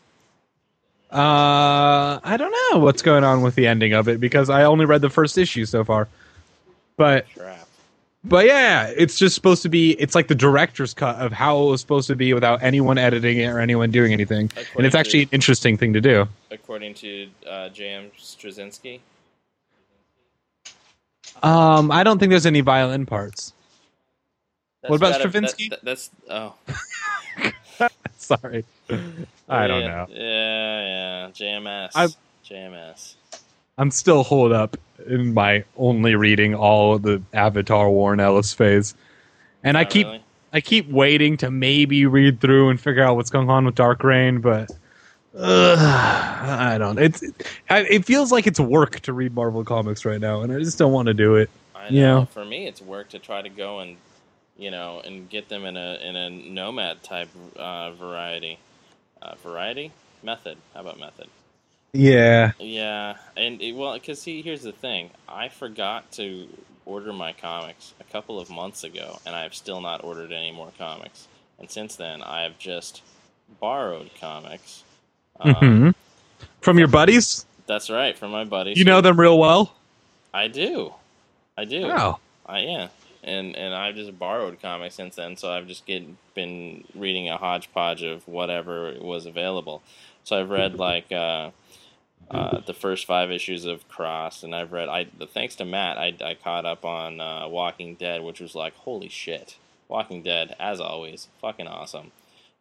I don't know what's going on with the ending of it because I only read the first issue so far. But yeah, it's just supposed to be. It's like the director's cut of how it was supposed to be without anyone editing it or anyone doing anything. And it's actually an interesting thing to do. According to J.M. Straczynski. I don't think there's any violin parts. That's what about Straczynski? That's sorry. I don't know. Yeah. JMS. I'm still holed up in my only reading all of the Avatar Warren Ellis phase. And I keep waiting to maybe read through and figure out what's going on with Dark Reign, but I don't. It feels like it's work to read Marvel Comics right now, and I just don't want to do it. I know. You know? For me, it's work to try to go and, you know, and get them in a nomad type method. How about method? Yeah, and because here's the thing: I forgot to order my comics a couple of months ago, and I've still not ordered any more comics. And since then, I have just borrowed comics from your buddies. That's right, from my buddies. You know them real well. I do. Wow. Yeah. And I've just borrowed comics since then, so I've just been reading a hodgepodge of whatever was available. So I've read like the first 5 issues of Cross, and I've read. Thanks to Matt, I caught up on Walking Dead, which was like holy shit. Walking Dead, as always, fucking awesome.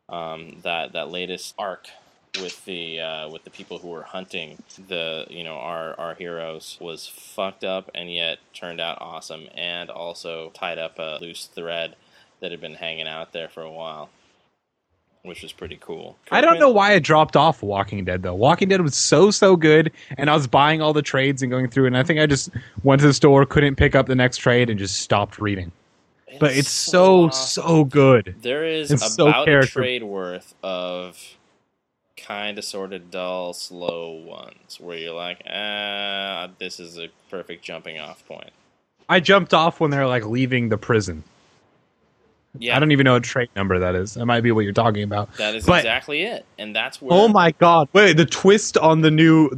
That latest arc with the people who were hunting our heroes was fucked up and yet turned out awesome, and also tied up a loose thread that had been hanging out there for a while, which was pretty cool. I don't know why I dropped off Walking Dead, though. Walking Dead was so good, and I was buying all the trades and going through, and I think I just went to the store, couldn't pick up the next trade, and just stopped reading. But it's so good. There is about a trade worth of kind of sort of dull, slow ones where you're like, this is a perfect jumping off point. I jumped off when they're like leaving the prison. Yeah. I don't even know what trait number that is. That might be what you're talking about. That is exactly it. And that's where... Oh my god. Wait, the twist on the new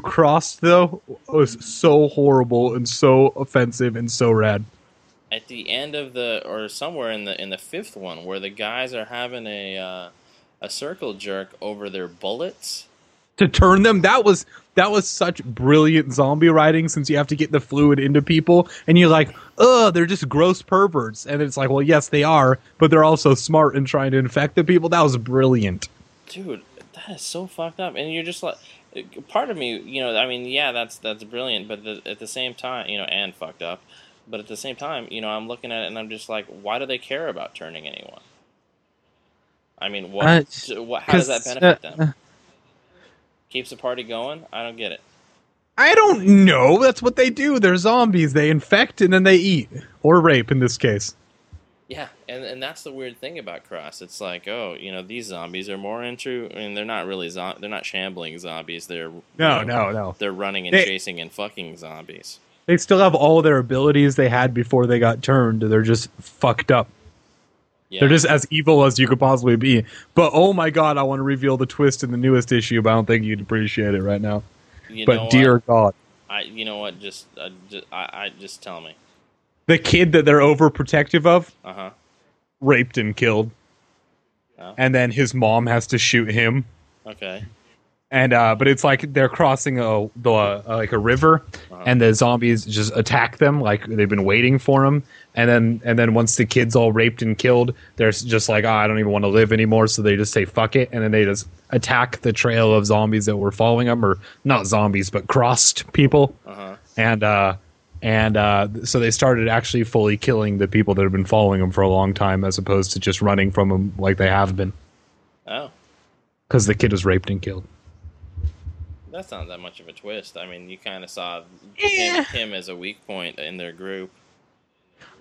cross, though, was so horrible and so offensive and so rad. At the end of somewhere in the fifth one, where the guys are having a circle jerk over their bullets. To turn them? That was such brilliant zombie writing, since you have to get the fluid into people, and you're like, ugh, they're just gross perverts. And it's like, well, yes, they are, but they're also smart and trying to infect the people. That was brilliant. Dude, that is so fucked up. And you're just like, part of me, that's brilliant, but at the same time, and fucked up. But at the same time, I'm looking at it and I'm just like, why do they care about turning anyone? I mean, how does that benefit them? Keeps the party going? I don't get it. I don't know. That's what they do. They're zombies. They infect and then they eat. Or rape in this case. Yeah, and that's the weird thing about Cross. It's like, these zombies are more into... I mean, they're not really... they're not shambling zombies. They're... No. They're running and chasing and fucking zombies. They still have all their abilities they had before they got turned. They're just fucked up. Yeah. They're just as evil as you could possibly be. But oh my god, I want to reveal the twist in the newest issue, but I don't think you'd appreciate it right now. Dear God. Just tell me. The kid that they're overprotective of, raped and killed. Oh. And then his mom has to shoot him. Okay. And but it's like they're crossing a river, and the zombies just attack them like they've been waiting for them. And then once the kid's all raped and killed, they're just like, I don't even want to live anymore. So they just say fuck it, and then they just attack the trail of zombies that were following them, or not zombies but crossed people. And so they started actually fully killing the people that have been following them for a long time, as opposed to just running from them like they have been. Oh, because the kid was raped and killed. That's not that much of a twist. I mean, you kind of saw him as a weak point in their group.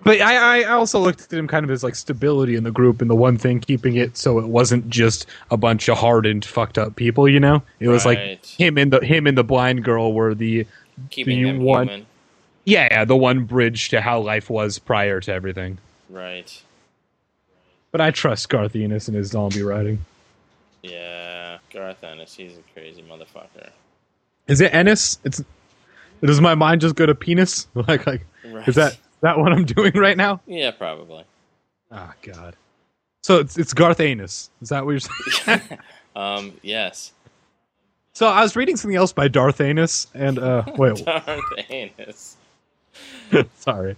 But I also looked at him kind of as like stability in the group, and the one thing keeping it so it wasn't just a bunch of hardened, fucked up people. It was like him and the blind girl were the keeping them one. Human. Yeah, the one bridge to how life was prior to everything. Right. But I trust Garth Ennis and his zombie writing. Yeah, Garth Ennis, he's a crazy motherfucker. Is it Ennis? Does my mind just go to penis? Like right. Is that what I'm doing right now? Yeah, probably. Ah, oh, God. So it's Garth Ennis. Is that what you're saying? Yes. So I was reading something else by Darth Ennis, and wait. Darth Ennis. Sorry.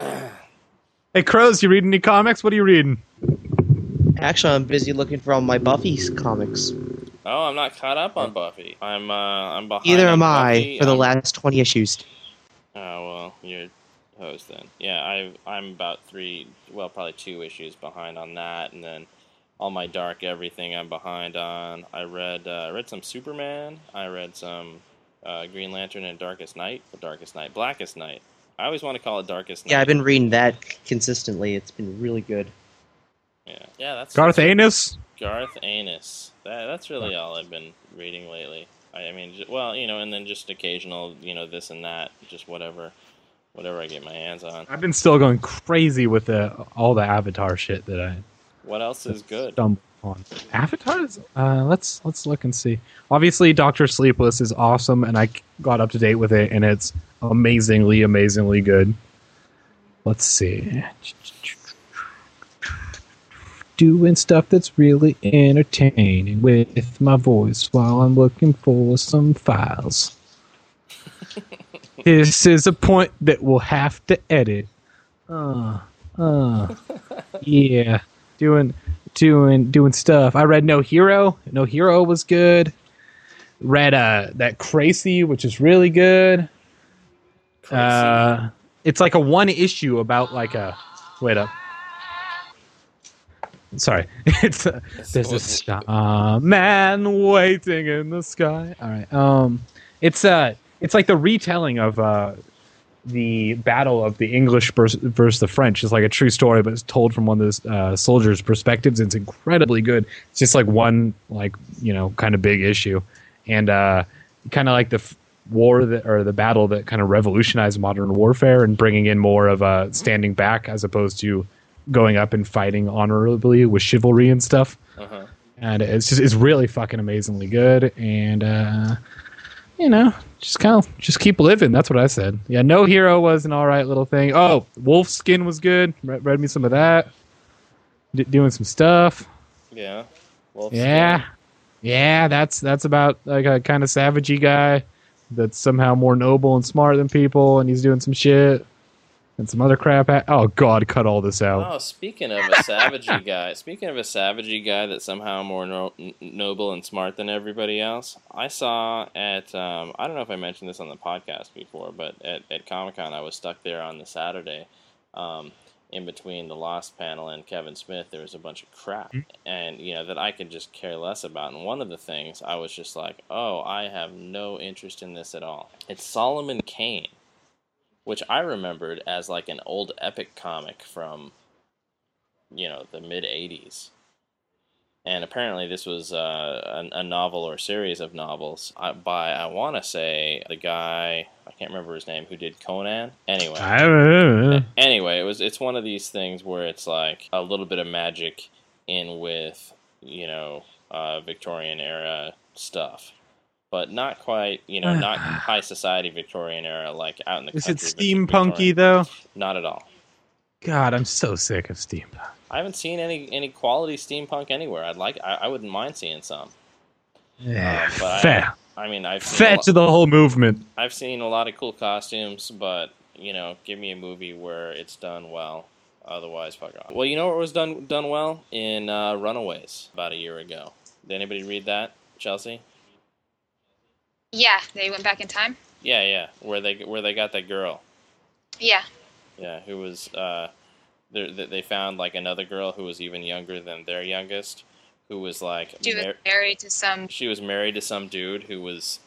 Hey, Crows, you reading any comics? What are you reading? Actually, I'm busy looking for all my Buffy's comics. Oh, I'm not caught up on Buffy. I'm behind. Either am Buffy. I for the last 20 issues. Oh well, you're hosed then. Yeah, I'm about 3, well, probably 2 issues behind on that, and then all my Dark Everything I'm behind on. I read some Superman. I read some Green Lantern and Blackest Night. I always want to call it Darkest Night. Yeah, I've been reading that consistently. It's been really good. Yeah, that's Garth Ennis. Garth Ennis. That's really all I've been reading lately. I mean, well, and then just occasional, this and that, just whatever I get my hands on. I've been still going crazy with all the Avatar shit that I. What else is good? Stumbled on Avatars. Let's look and see. Obviously, Dr. Sleepless is awesome, and I got up to date with it, and it's amazingly good. Let's see. Doing stuff that's really entertaining with my voice while I'm looking for some files. This is a point that we'll have to edit. Yeah. Doing doing stuff. I read No Hero. No Hero was good. Read that Crazy, which is really good. It's like a one issue about like a wait up. Sorry, it's a, there's a man waiting in the sky. All right, it's like the retelling of the battle of the English versus the French. It's like a true story, but it's told from one of those soldiers' perspectives. It's incredibly good. It's just like one, like you know, kind of big issue, and kind of like the war that, or the battle that kind of revolutionized modern warfare and bringing in more of a standing back as opposed to going up and fighting honorably with chivalry and stuff. Uh-huh. And it's just, it's really fucking amazingly good. And, you know, just kind of just keep living. That's what I said. Yeah. No Hero was an all right little thing. Oh, Wolfskin was good. Read me some of that. Doing some stuff. Yeah. Wolfskin. Yeah. Yeah. That's about like a kind of savagey guy that's somehow more noble and smarter than people. And he's doing some shit. And some other crap. Oh, God, cut all this out. Oh, speaking of a savagey guy that's somehow more noble and smart than everybody else, I saw at, I don't know if I mentioned this on the podcast before, but at Comic-Con I was stuck there on the Saturday. In between the Lost panel and Kevin Smith, there was a bunch of crap, and you know that I could just care less about. And one of the things I was just like, oh, I have no interest in this at all. It's Solomon Kane, which I remembered as like an old epic comic from, you know, the mid-'80s. And apparently this was a novel or series of novels by, I want to say, the guy, I can't remember his name, who did Conan. Anyway. Anyway, it's one of these things where it's like a little bit of magic in with, you know, Victorian era stuff. But not quite, you know, not high society Victorian era, like out in the country. Is it steampunky though? Not at all. God, I'm so sick of steampunk. I haven't seen any quality steampunk anywhere. I wouldn't mind seeing some. Yeah, fair. I mean, I've seen fair to the whole movement. I've seen a lot of cool costumes, but you know, give me a movie where it's done well. Otherwise, fuck off. Well, you know what was done well in Runaways about a year ago. Did anybody read that, Chelsea? Yeah, they went back in time. Yeah, where they got that girl. Yeah, who was they found like another girl who was even younger than their youngest, who was like she was married to some. She was married to some dude who was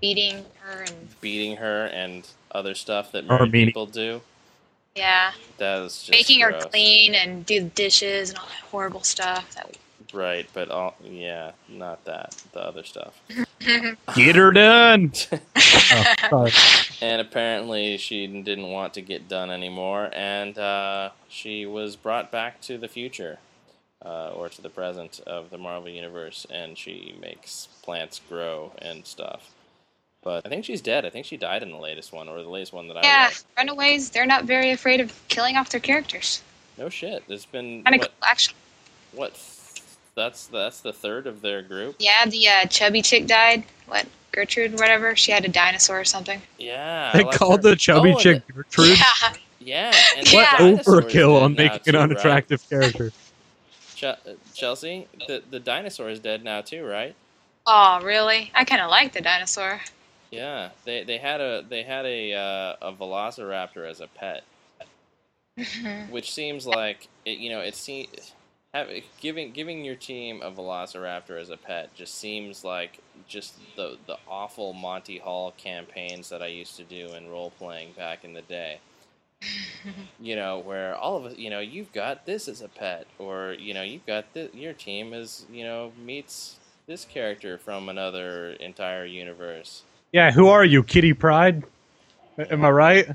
beating her and other stuff that married people do. Yeah, that was just making gross. Her clean and do dishes and all that horrible stuff. Right, but not that. The other stuff. Get her done. Oh, and apparently she didn't want to get done anymore, and she was brought back to the future, or to the present of the Marvel Universe, and she makes plants grow and stuff. But I think she's dead. I think she died in the latest one, or the latest one that I read. Yeah, Runaways, they're not very afraid of killing off their characters. No shit. There's been... Kind of cool, actually. What... That's the third of their group? Yeah, the chubby chick died. What? Gertrude, whatever? She had a dinosaur or something. Yeah. They called the chubby chick Gertrude? Yeah. And what overkill on making an unattractive character. Chelsea, the dinosaur is dead now too, right? Oh, really? I kind of like the dinosaur. Yeah. They had a velociraptor as a pet. Which seems like, giving your team a velociraptor as a pet just seems like just the awful Monty Hall campaigns that I used to do in role-playing back in the day. You know, where all of us, you know, you've got this as a pet, or, you know, you've got your team is, you know, meets this character from another entire universe. Yeah, who are you, Kitty Pryde? Am I right?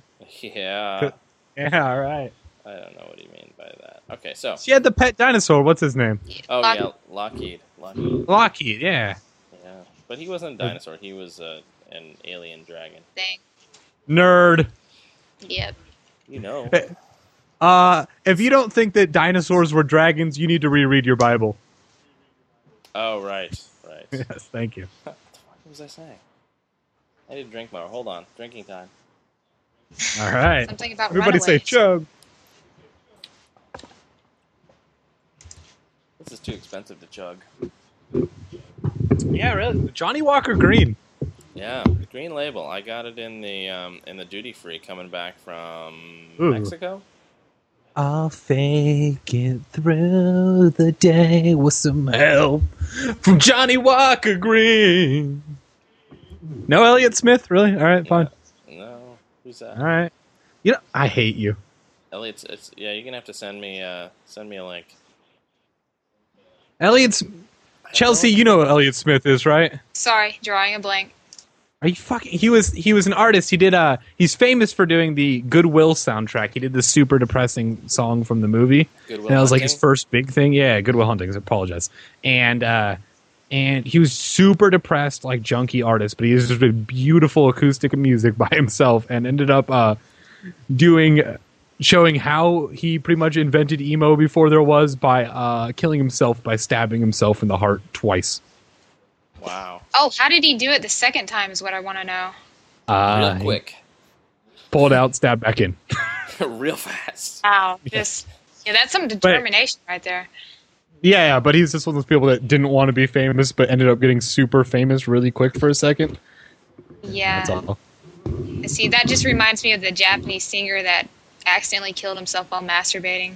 Yeah. Yeah, right. I don't know what he means by that. Okay, so... She had the pet dinosaur. What's his name? Oh, yeah, Lockheed. Lockheed, yeah. Yeah, but he wasn't a dinosaur. He was an alien dragon. Dang. Nerd. Yep. You know. If you don't think that dinosaurs were dragons, you need to reread your Bible. Oh, right. Yes, thank you. What the fuck was I saying? I need to drink more. Hold on. Drinking time. All right. Something about Everybody Runaways. Say chug. This is too expensive to chug. Yeah, really. Johnny Walker Green. Yeah, Green Label. I got it in the duty free coming back from Mexico. I'll fake it through the day with some help from Johnny Walker Green. No Elliot Smith, really? All right, fine. Yeah. No, who's that? All right. You know, I hate you. Elliot's. It's, yeah, you're gonna have to send me a link. Elliot's. Chelsea, you know what Elliot Smith is, right? Sorry, drawing a blank. Are you fucking... He was an artist. He did he's famous for doing the Goodwill soundtrack. He did the super depressing song from the movie. Goodwill and that was like his first big thing. Yeah, Goodwill Hunting. I apologize. And he was super depressed, like junkie artist, but he was just doing beautiful acoustic music by himself and ended up showing how he pretty much invented emo before there was by killing himself by stabbing himself in the heart twice. Wow. Oh, how did he do it the second time is what I want to know. Real quick. Pulled out, stabbed back in. Real fast. Wow. Just, yeah, that's some determination right there. Yeah, but he's just one of those people that didn't want to be famous but ended up getting super famous really quick for a second. Yeah. That's all. See, that just reminds me of the Japanese singer that accidentally killed himself while masturbating.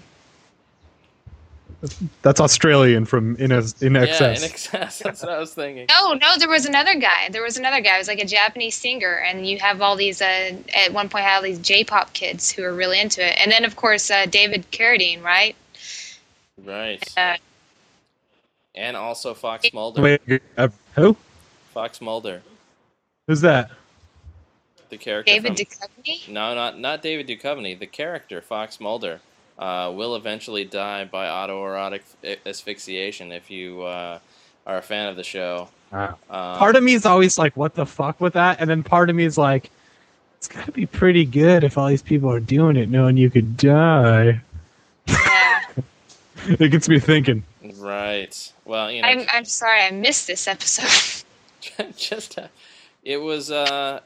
That's Australian from INXS. Yeah, INXS. That's what I was thinking. No, there was another guy. It was like a Japanese singer, and you have all these, at one point, all these J-pop kids who are really into it. And then, of course, David Carradine, right? Right. And also Fox Mulder. Wait, who? Fox Mulder. Who's that? The character David Duchovny? No, not David Duchovny. The character, Fox Mulder, will eventually die by autoerotic asphyxiation if you are a fan of the show. Part of me is always like, what the fuck with that? And then part of me is like, it's got to be pretty good if all these people are doing it knowing you could die. Yeah. It gets me thinking. Right. Well, you know. I'm sorry I missed this episode. It was the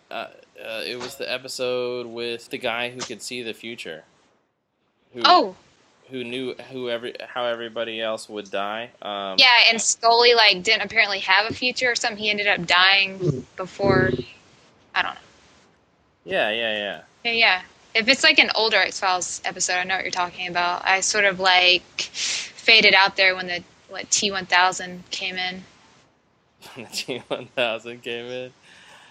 episode with the guy who could see the future. Who knew how everybody else would die. Yeah, and Scully didn't apparently have a future or something. He ended up dying before. I don't know. Yeah. If it's like an older X-Files episode, I know what you're talking about. I sort of faded out there when the T-1000 came in. When the T-1000 came in.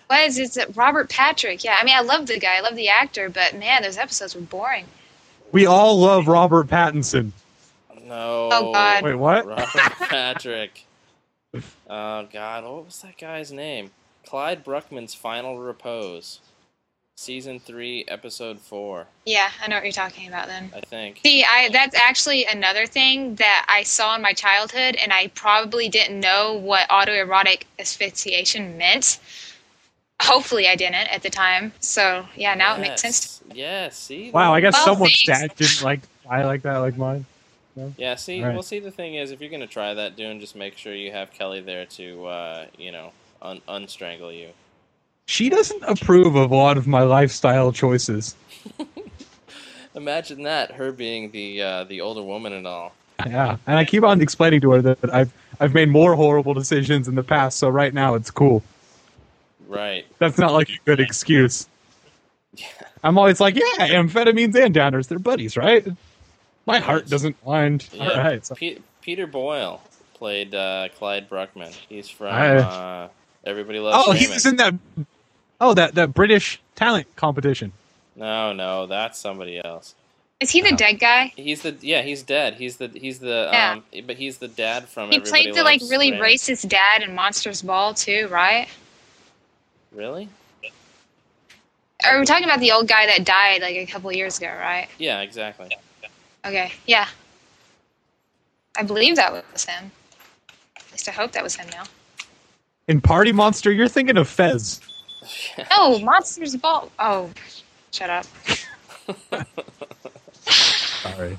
What is it? Robert Patrick. Yeah, I mean, I love the guy. I love the actor. But, man, those episodes were boring. We all love Robert Pattinson. No. Oh, God. Wait, what? Robert Patrick. Oh, God. What was that guy's name? Clyde Bruckman's Final Repose. Season 3, Episode 4. Yeah, I know what you're talking about then. I think. See, that's actually another thing that I saw in my childhood, and I probably didn't know what autoerotic asphyxiation meant. Hopefully I didn't at the time. So, yeah, now it makes sense. Yeah, see? Wow, I guess someone's dad didn't die like that like mine. No? Yeah, see? Right. Well, see, the thing is, if you're going to try that, just make sure you have Kelly there to, unstrangle you. She doesn't approve of a lot of my lifestyle choices. Imagine that, her being the older woman and all. Yeah, and I keep on explaining to her that I've made more horrible decisions in the past, so right now it's cool. Right. That's not like a good excuse. Yeah. I'm always like, yeah, amphetamines and downers, they're buddies, right? My heart doesn't mind. Yeah. All right. So. Peter Boyle played Clyde Bruckman. He's from Everybody Loves Raymond. He was in that British talent competition. No, that's somebody else. Is he the dead guy? He's dead. But he's the dad from Everybody Loves Raymond. He played the really racist dad in Monsters Ball too, right? Really? Are we talking about the old guy that died a couple years ago, right? Yeah, exactly. Okay, yeah. I believe that was him. At least I hope that was him now. In Party Monster, you're thinking of Fez. No, Monsters Ball. Oh, shut up. Sorry.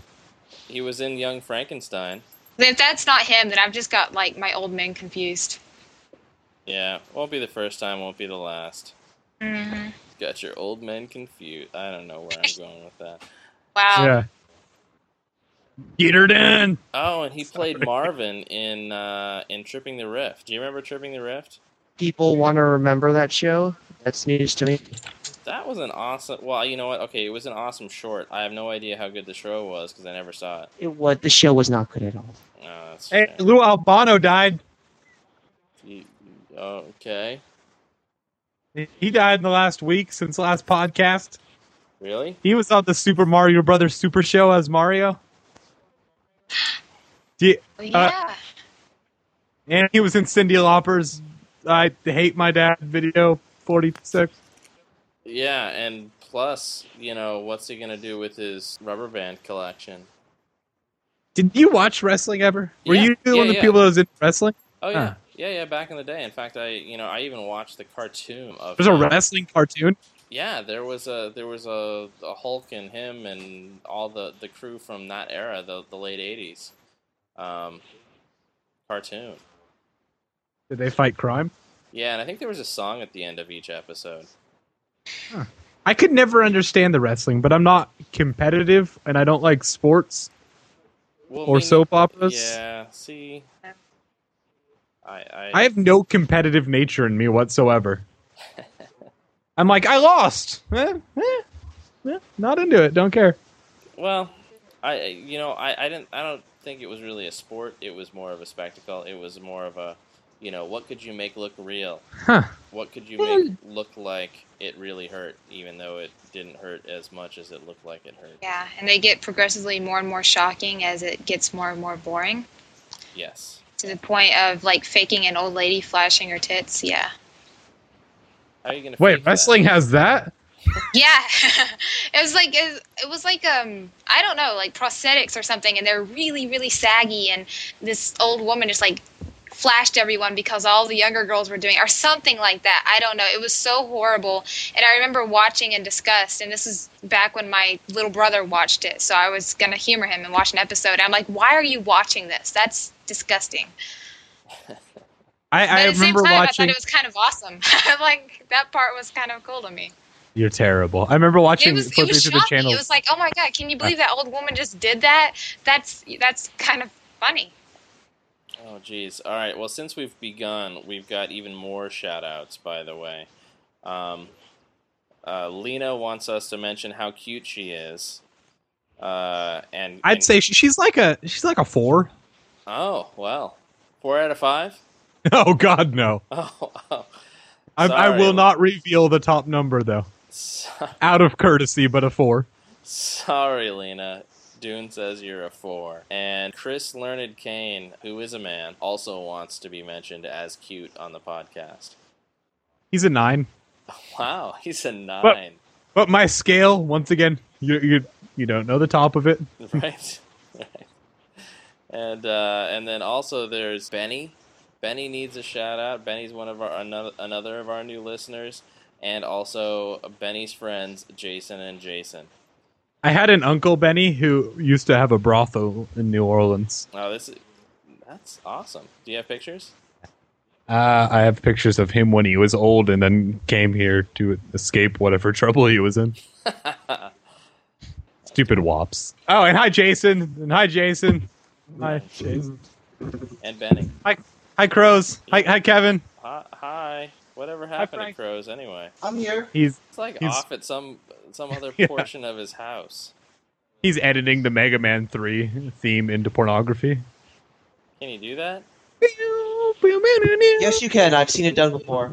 He was in Young Frankenstein. If that's not him, then I've just got my old men confused. Yeah, won't be the first time, won't be the last. Mm-hmm. Got your old men confused. I don't know where I'm going with that. Wow. Yeah. Get her done. Oh, and he played Marvin in Tripping the Rift. Do you remember Tripping the Rift? People want to remember that show. That's news to me. That was an awesome... Well, you know what? Okay, it was an awesome short. I have no idea how good the show was because I never saw it. The show was not good at all. That's hey, fair. Lou Albano died. Okay. He died in the last week since last podcast. Really? He was on the Super Mario Brothers Super Show as Mario. Yeah. And he was in Cyndi Lauper's I Hate My Dad video 46. Yeah, and plus, you know, what's he going to do with his rubber band collection? Did you watch wrestling ever? Yeah. Were you one of the people that was in wrestling? Oh, yeah. Huh. Yeah, back in the day. In fact, I even watched the cartoon of... There's a wrestling cartoon? Yeah, there was a Hulk and him and all the crew from that era, the late 80s. Cartoon. Did they fight crime? Yeah, and I think there was a song at the end of each episode. Huh. I could never understand the wrestling, but I'm not competitive, and I don't like sports or soap operas. Yeah, see... I have no competitive nature in me whatsoever. I'm like, I lost. Not into it. Don't care. Well, I don't think it was really a sport. It was more of a spectacle. It was more of a, what could you make look real? Huh. What could you make look like it really hurt, even though it didn't hurt as much as it looked like it hurt? Yeah, and they get progressively more and more shocking as it gets more and more boring. Yes. To the point of, like, faking an old lady flashing her tits, yeah. How are you gonna Wait, wrestling that? Has that? Yeah. It was like, I don't know, like prosthetics or something, and they're really, really saggy, and this old woman just, like, flashed everyone because all the younger girls were doing, or something like that. I don't know. It was so horrible, and I remember watching in disgust, and this is back when my little brother watched it, so I was going to humor him and watch an episode, and I'm like, why are you watching this? That's... disgusting. I remember watching... At the same time, I thought it was kind of awesome. Like, that part was kind of cool to me. You're terrible. I remember watching... It was shocking. The channel. It was like, oh my God, can you believe that old woman just did that? That's kind of funny. Oh, geez. All right, well, since we've begun, we've got even more shout-outs, by the way. Lena wants us to mention how cute she is. I'd say she's like a 4. Oh, well. 4 out of 5? Oh, God, no. Oh. I will not reveal the top number, though. Sorry. Out of courtesy, but a 4. Sorry, Lena. Dune says you're a 4. And Chris Learned Kane, who is a man, also wants to be mentioned as cute on the podcast. He's a 9. Wow, he's a 9. But my scale, once again, you don't know the top of it. Right. And then also there's Benny. Benny needs a shout out. Benny's one of our another of our new listeners, and also Benny's friends Jason and Jason. I had an uncle Benny who used to have a brothel in New Orleans. Oh, that's awesome. Do you have pictures? I have pictures of him when he was old and then came here to escape whatever trouble he was in. Stupid wops. Oh, and hi Jason. And hi Jason. Hi, Jason. And Benny. Hi, Crows. Hi, Kevin. Hi. Whatever happened to Crows, anyway? I'm here. He's off at some other portion of his house. He's editing the Mega Man 3 theme into pornography. Can you do that? Yes, you can. I've seen it done before.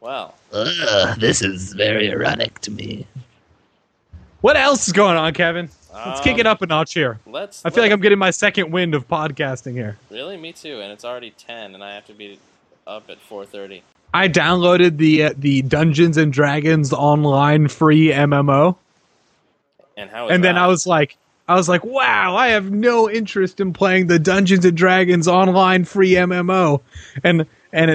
Wow. This is very ironic to me. What else is going on, Kevin? Let's kick it up a notch here. I feel like I'm getting my second wind of podcasting here. Really? Me too. And it's already 10, and I have to be up at 4:30. I downloaded the Dungeons & Dragons online free MMO. And how? And then I was like, wow, I have no interest in playing the Dungeons & Dragons online free MMO. And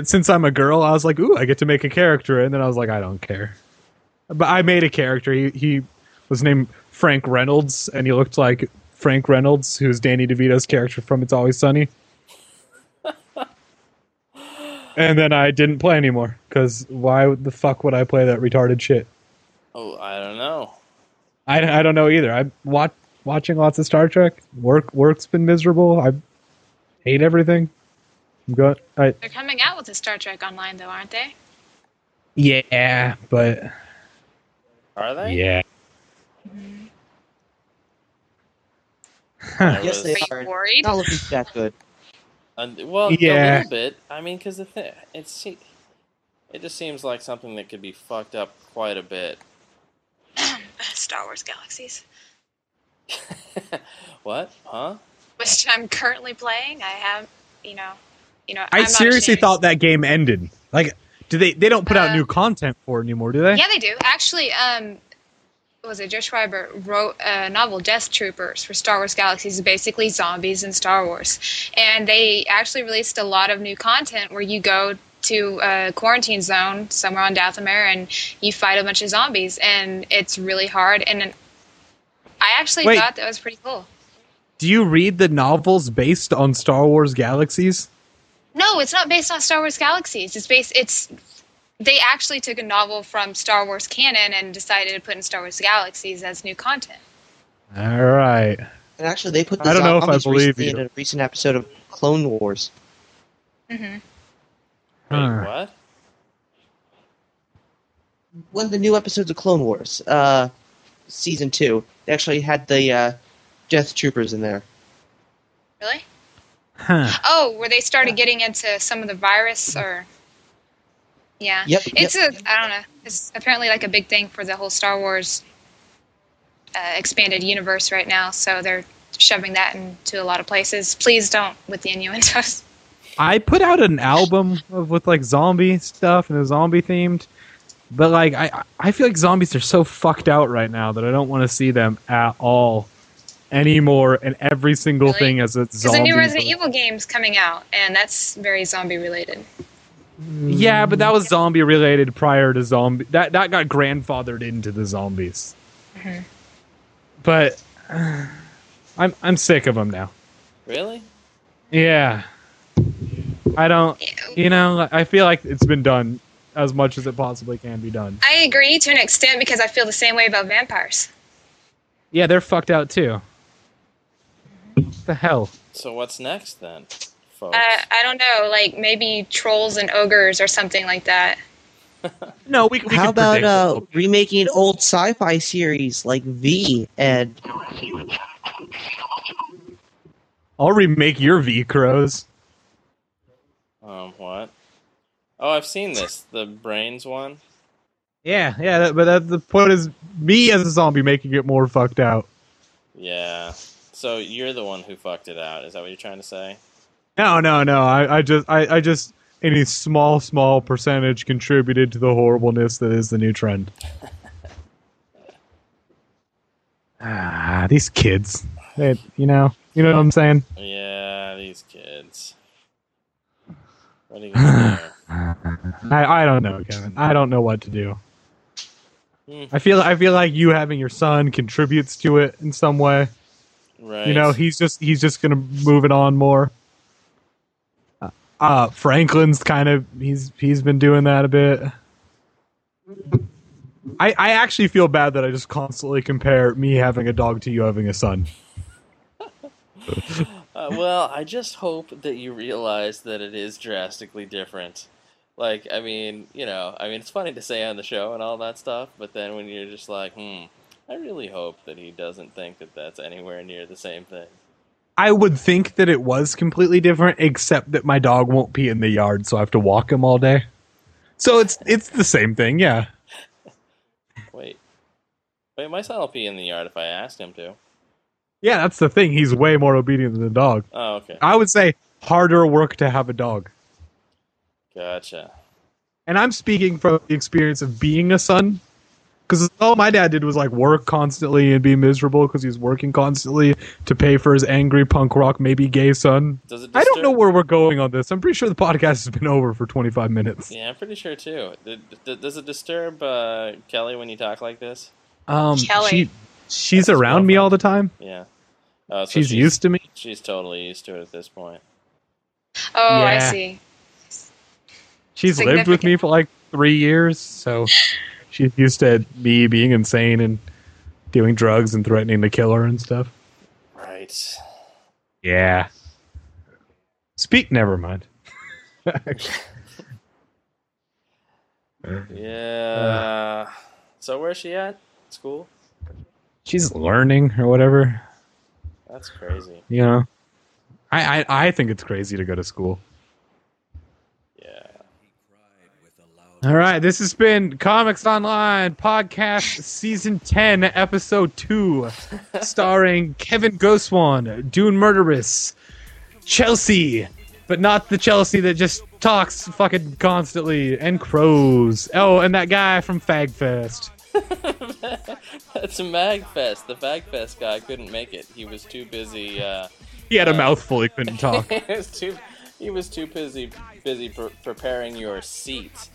since I'm a girl, I was like, ooh, I get to make a character. And then I was like, I don't care. But I made a character. He was named Frank Reynolds, and he looked like Frank Reynolds, who's Danny DeVito's character from It's Always Sunny. And then I didn't play anymore, because why the fuck would I play that retarded shit? Oh, I don't know. I don't know either. I'm watching lots of Star Trek. Work's been miserable. I hate everything. I'm going. They're coming out with a Star Trek Online, though, aren't they? Yeah, but are they? Yeah. Mm-hmm. Yes, they are. Worried? Not looking that good. Well, yeah. A little bit. I mean, because it just seems like something that could be fucked up quite a bit. Star Wars Galaxies. What? Huh? Which I'm currently playing. I have, you know. I seriously thought that game ended. Like, do they don't put out new content for it anymore, do they? Yeah, they do. Actually, Joe Schreiber wrote a novel, Death Troopers, for Star Wars Galaxies, basically zombies in Star Wars. And they actually released a lot of new content where you go to a quarantine zone somewhere on Dathomir and you fight a bunch of zombies. And it's really hard. And I actually thought that was pretty cool. Do you read the novels based on Star Wars Galaxies? No, it's not based on Star Wars Galaxies. They actually took a novel from Star Wars canon and decided to put in Star Wars Galaxies as new content. All right. And actually, they put the zombies recently in a recent episode of Clone Wars. Mm-hmm. Wait, what? One of the new episodes of Clone Wars, Season 2, they actually had the Death Troopers in there. Really? Huh. Oh, where they started getting into some of the virus or... Yeah, I don't know. It's apparently like a big thing for the whole Star Wars expanded universe right now. So they're shoving that into a lot of places. Please don't with the innuendos. I put out an album with like zombie stuff and it was zombie themed, but like I feel like zombies are so fucked out right now that I don't want to see them at all anymore. And every single thing as a zombie. There's a new Resident Evil game's coming out, and that's very zombie related. Yeah, but that was zombie related prior to zombie. That got grandfathered into the zombies. Mm-hmm. But I'm sick of them now. Really? Yeah. I don't. You know, I feel like it's been done as much as it possibly can be done. I agree to an extent because I feel the same way about vampires. Yeah, they're fucked out too. What the hell? So what's next then? I don't know, like maybe trolls and ogres or something like that. No, we how about remaking old sci-fi series like V and? I'll remake your V, Crows. What? Oh, I've seen this, the brains one. Yeah, but the point is me as a zombie making it more fucked out. Yeah, so you're the one who fucked it out. Is that what you're trying to say? No. I just any small percentage contributed to the horribleness that is the new trend. These kids. They, you know what I'm saying? Yeah, these kids. What do you gonna do? I don't know, Kevin. I don't know what to do. I feel like you having your son contributes to it in some way. Right. You know, he's just gonna move it on more. Franklin's kind of he's been doing that a bit. I actually feel bad that I just constantly compare me having a dog to you having a son. Well, I just hope that you realize that it is drastically different. Like, I mean, it's funny to say on the show and all that stuff, but then when you're just like, I really hope that he doesn't think that that's anywhere near the same thing. I would think that it was completely different, except that my dog won't pee in the yard, so I have to walk him all day. So it's the same thing, yeah. Wait, my son will pee in the yard if I ask him to. Yeah, that's the thing. He's way more obedient than a dog. Oh, okay. I would say harder work to have a dog. Gotcha. And I'm speaking from the experience of being a son. Because all my dad did was like work constantly and be miserable because he was working constantly to pay for his angry punk rock, maybe gay son. I don't know where we're going on this. I'm pretty sure the podcast has been over for 25 minutes. Yeah, I'm pretty sure too. Does it disturb Kelly when you talk like this? Kelly. She's around me all the time. Yeah. So she's used to me. She's totally used to it at this point. Oh, yeah. I see. She's lived with me for like 3 years, so... She's used to me being insane and doing drugs and threatening to kill her and stuff. Right. Yeah. Never mind. Yeah. So where's she at? School? She's learning or whatever. That's crazy. You know, I think it's crazy to go to school. Yeah. All right, this has been Comics Online Podcast Season 10, Episode 2, starring Kevin Goswan, Dune Murderous, Chelsea, but not the Chelsea that just talks fucking constantly, and crows. Oh, and that guy from FagFest. That's MagFest. The FagFest guy couldn't make it. He was too busy. He had a mouthful. He couldn't talk. He was too busy preparing your seat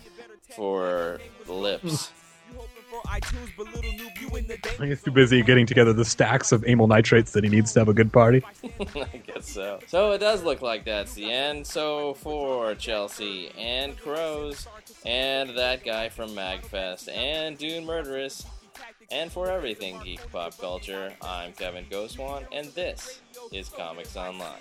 for lips. He's too busy getting together the stacks of amyl nitrates that he needs to have a good party. I guess so. So it does look like that's the end. So for Chelsea and Crows and that guy from MagFest and Dune Murderous and for everything geek pop culture, I'm Kevin Goswan and this is Comics Online.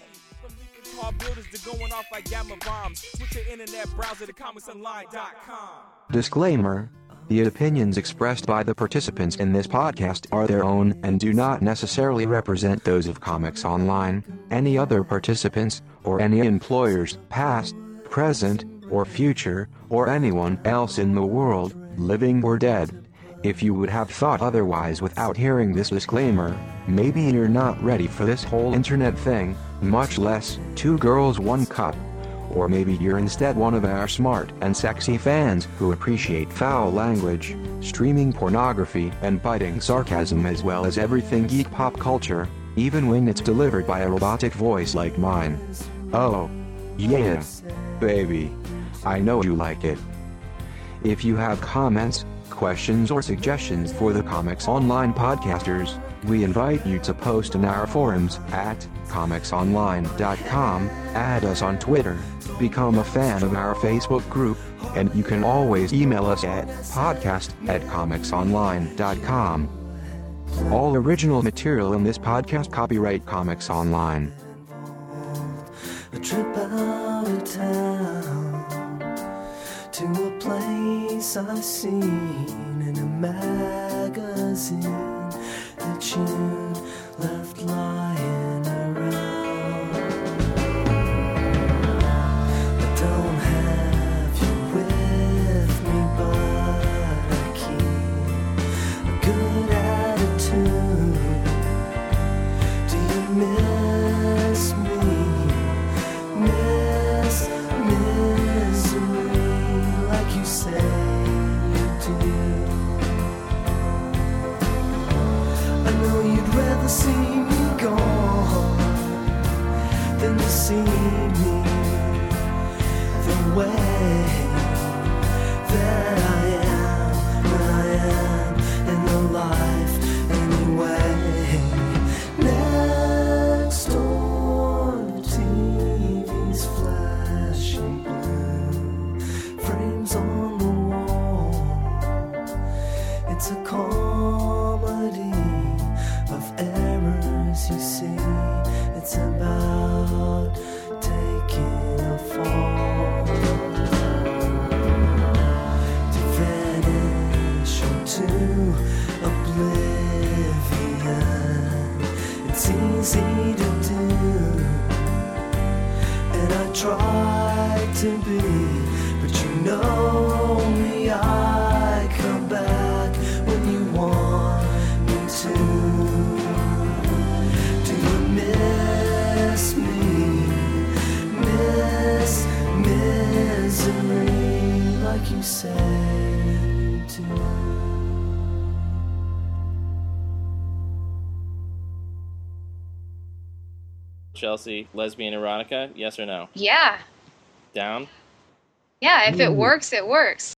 Disclaimer. The opinions expressed by the participants in this podcast are their own and do not necessarily represent those of Comics Online, any other participants, or any employers, past, present, or future, or anyone else in the world, living or dead. If you would have thought otherwise without hearing this disclaimer, maybe you're not ready for this whole internet thing, much less Two Girls, One Cup. Or maybe you're instead one of our smart and sexy fans who appreciate foul language, streaming pornography, and biting sarcasm as well as everything geek pop culture, even when it's delivered by a robotic voice like mine. Oh, yeah, baby. I know you like it. If you have comments, questions, or suggestions for the Comics Online podcasters, we invite you to post in our forums at comicsonline.com, add us on Twitter, become a fan of our Facebook group, and you can always email us at podcast@comicsonline.com. All original material in this podcast copyright Comics Online. A trip out of town to a place I've seen in a magazine that you left lying around. I don't have you with me, but I keep a good attitude. Do you miss me? Miss misery like you say. Rather see me gone than to see me the way that I am in the life anyway. Next door, the TV's flashing blue, frames on the wall. It's a comedy of errors, you see, it's about taking a fall, to vanish into oblivion. It's easy to do, and I try to be, but you know me, I come back when you want me to. Miss me, miss misery, like you said to me. Chelsea, lesbian erotica, yes or no? Yeah. Down? Yeah, if it works, it works.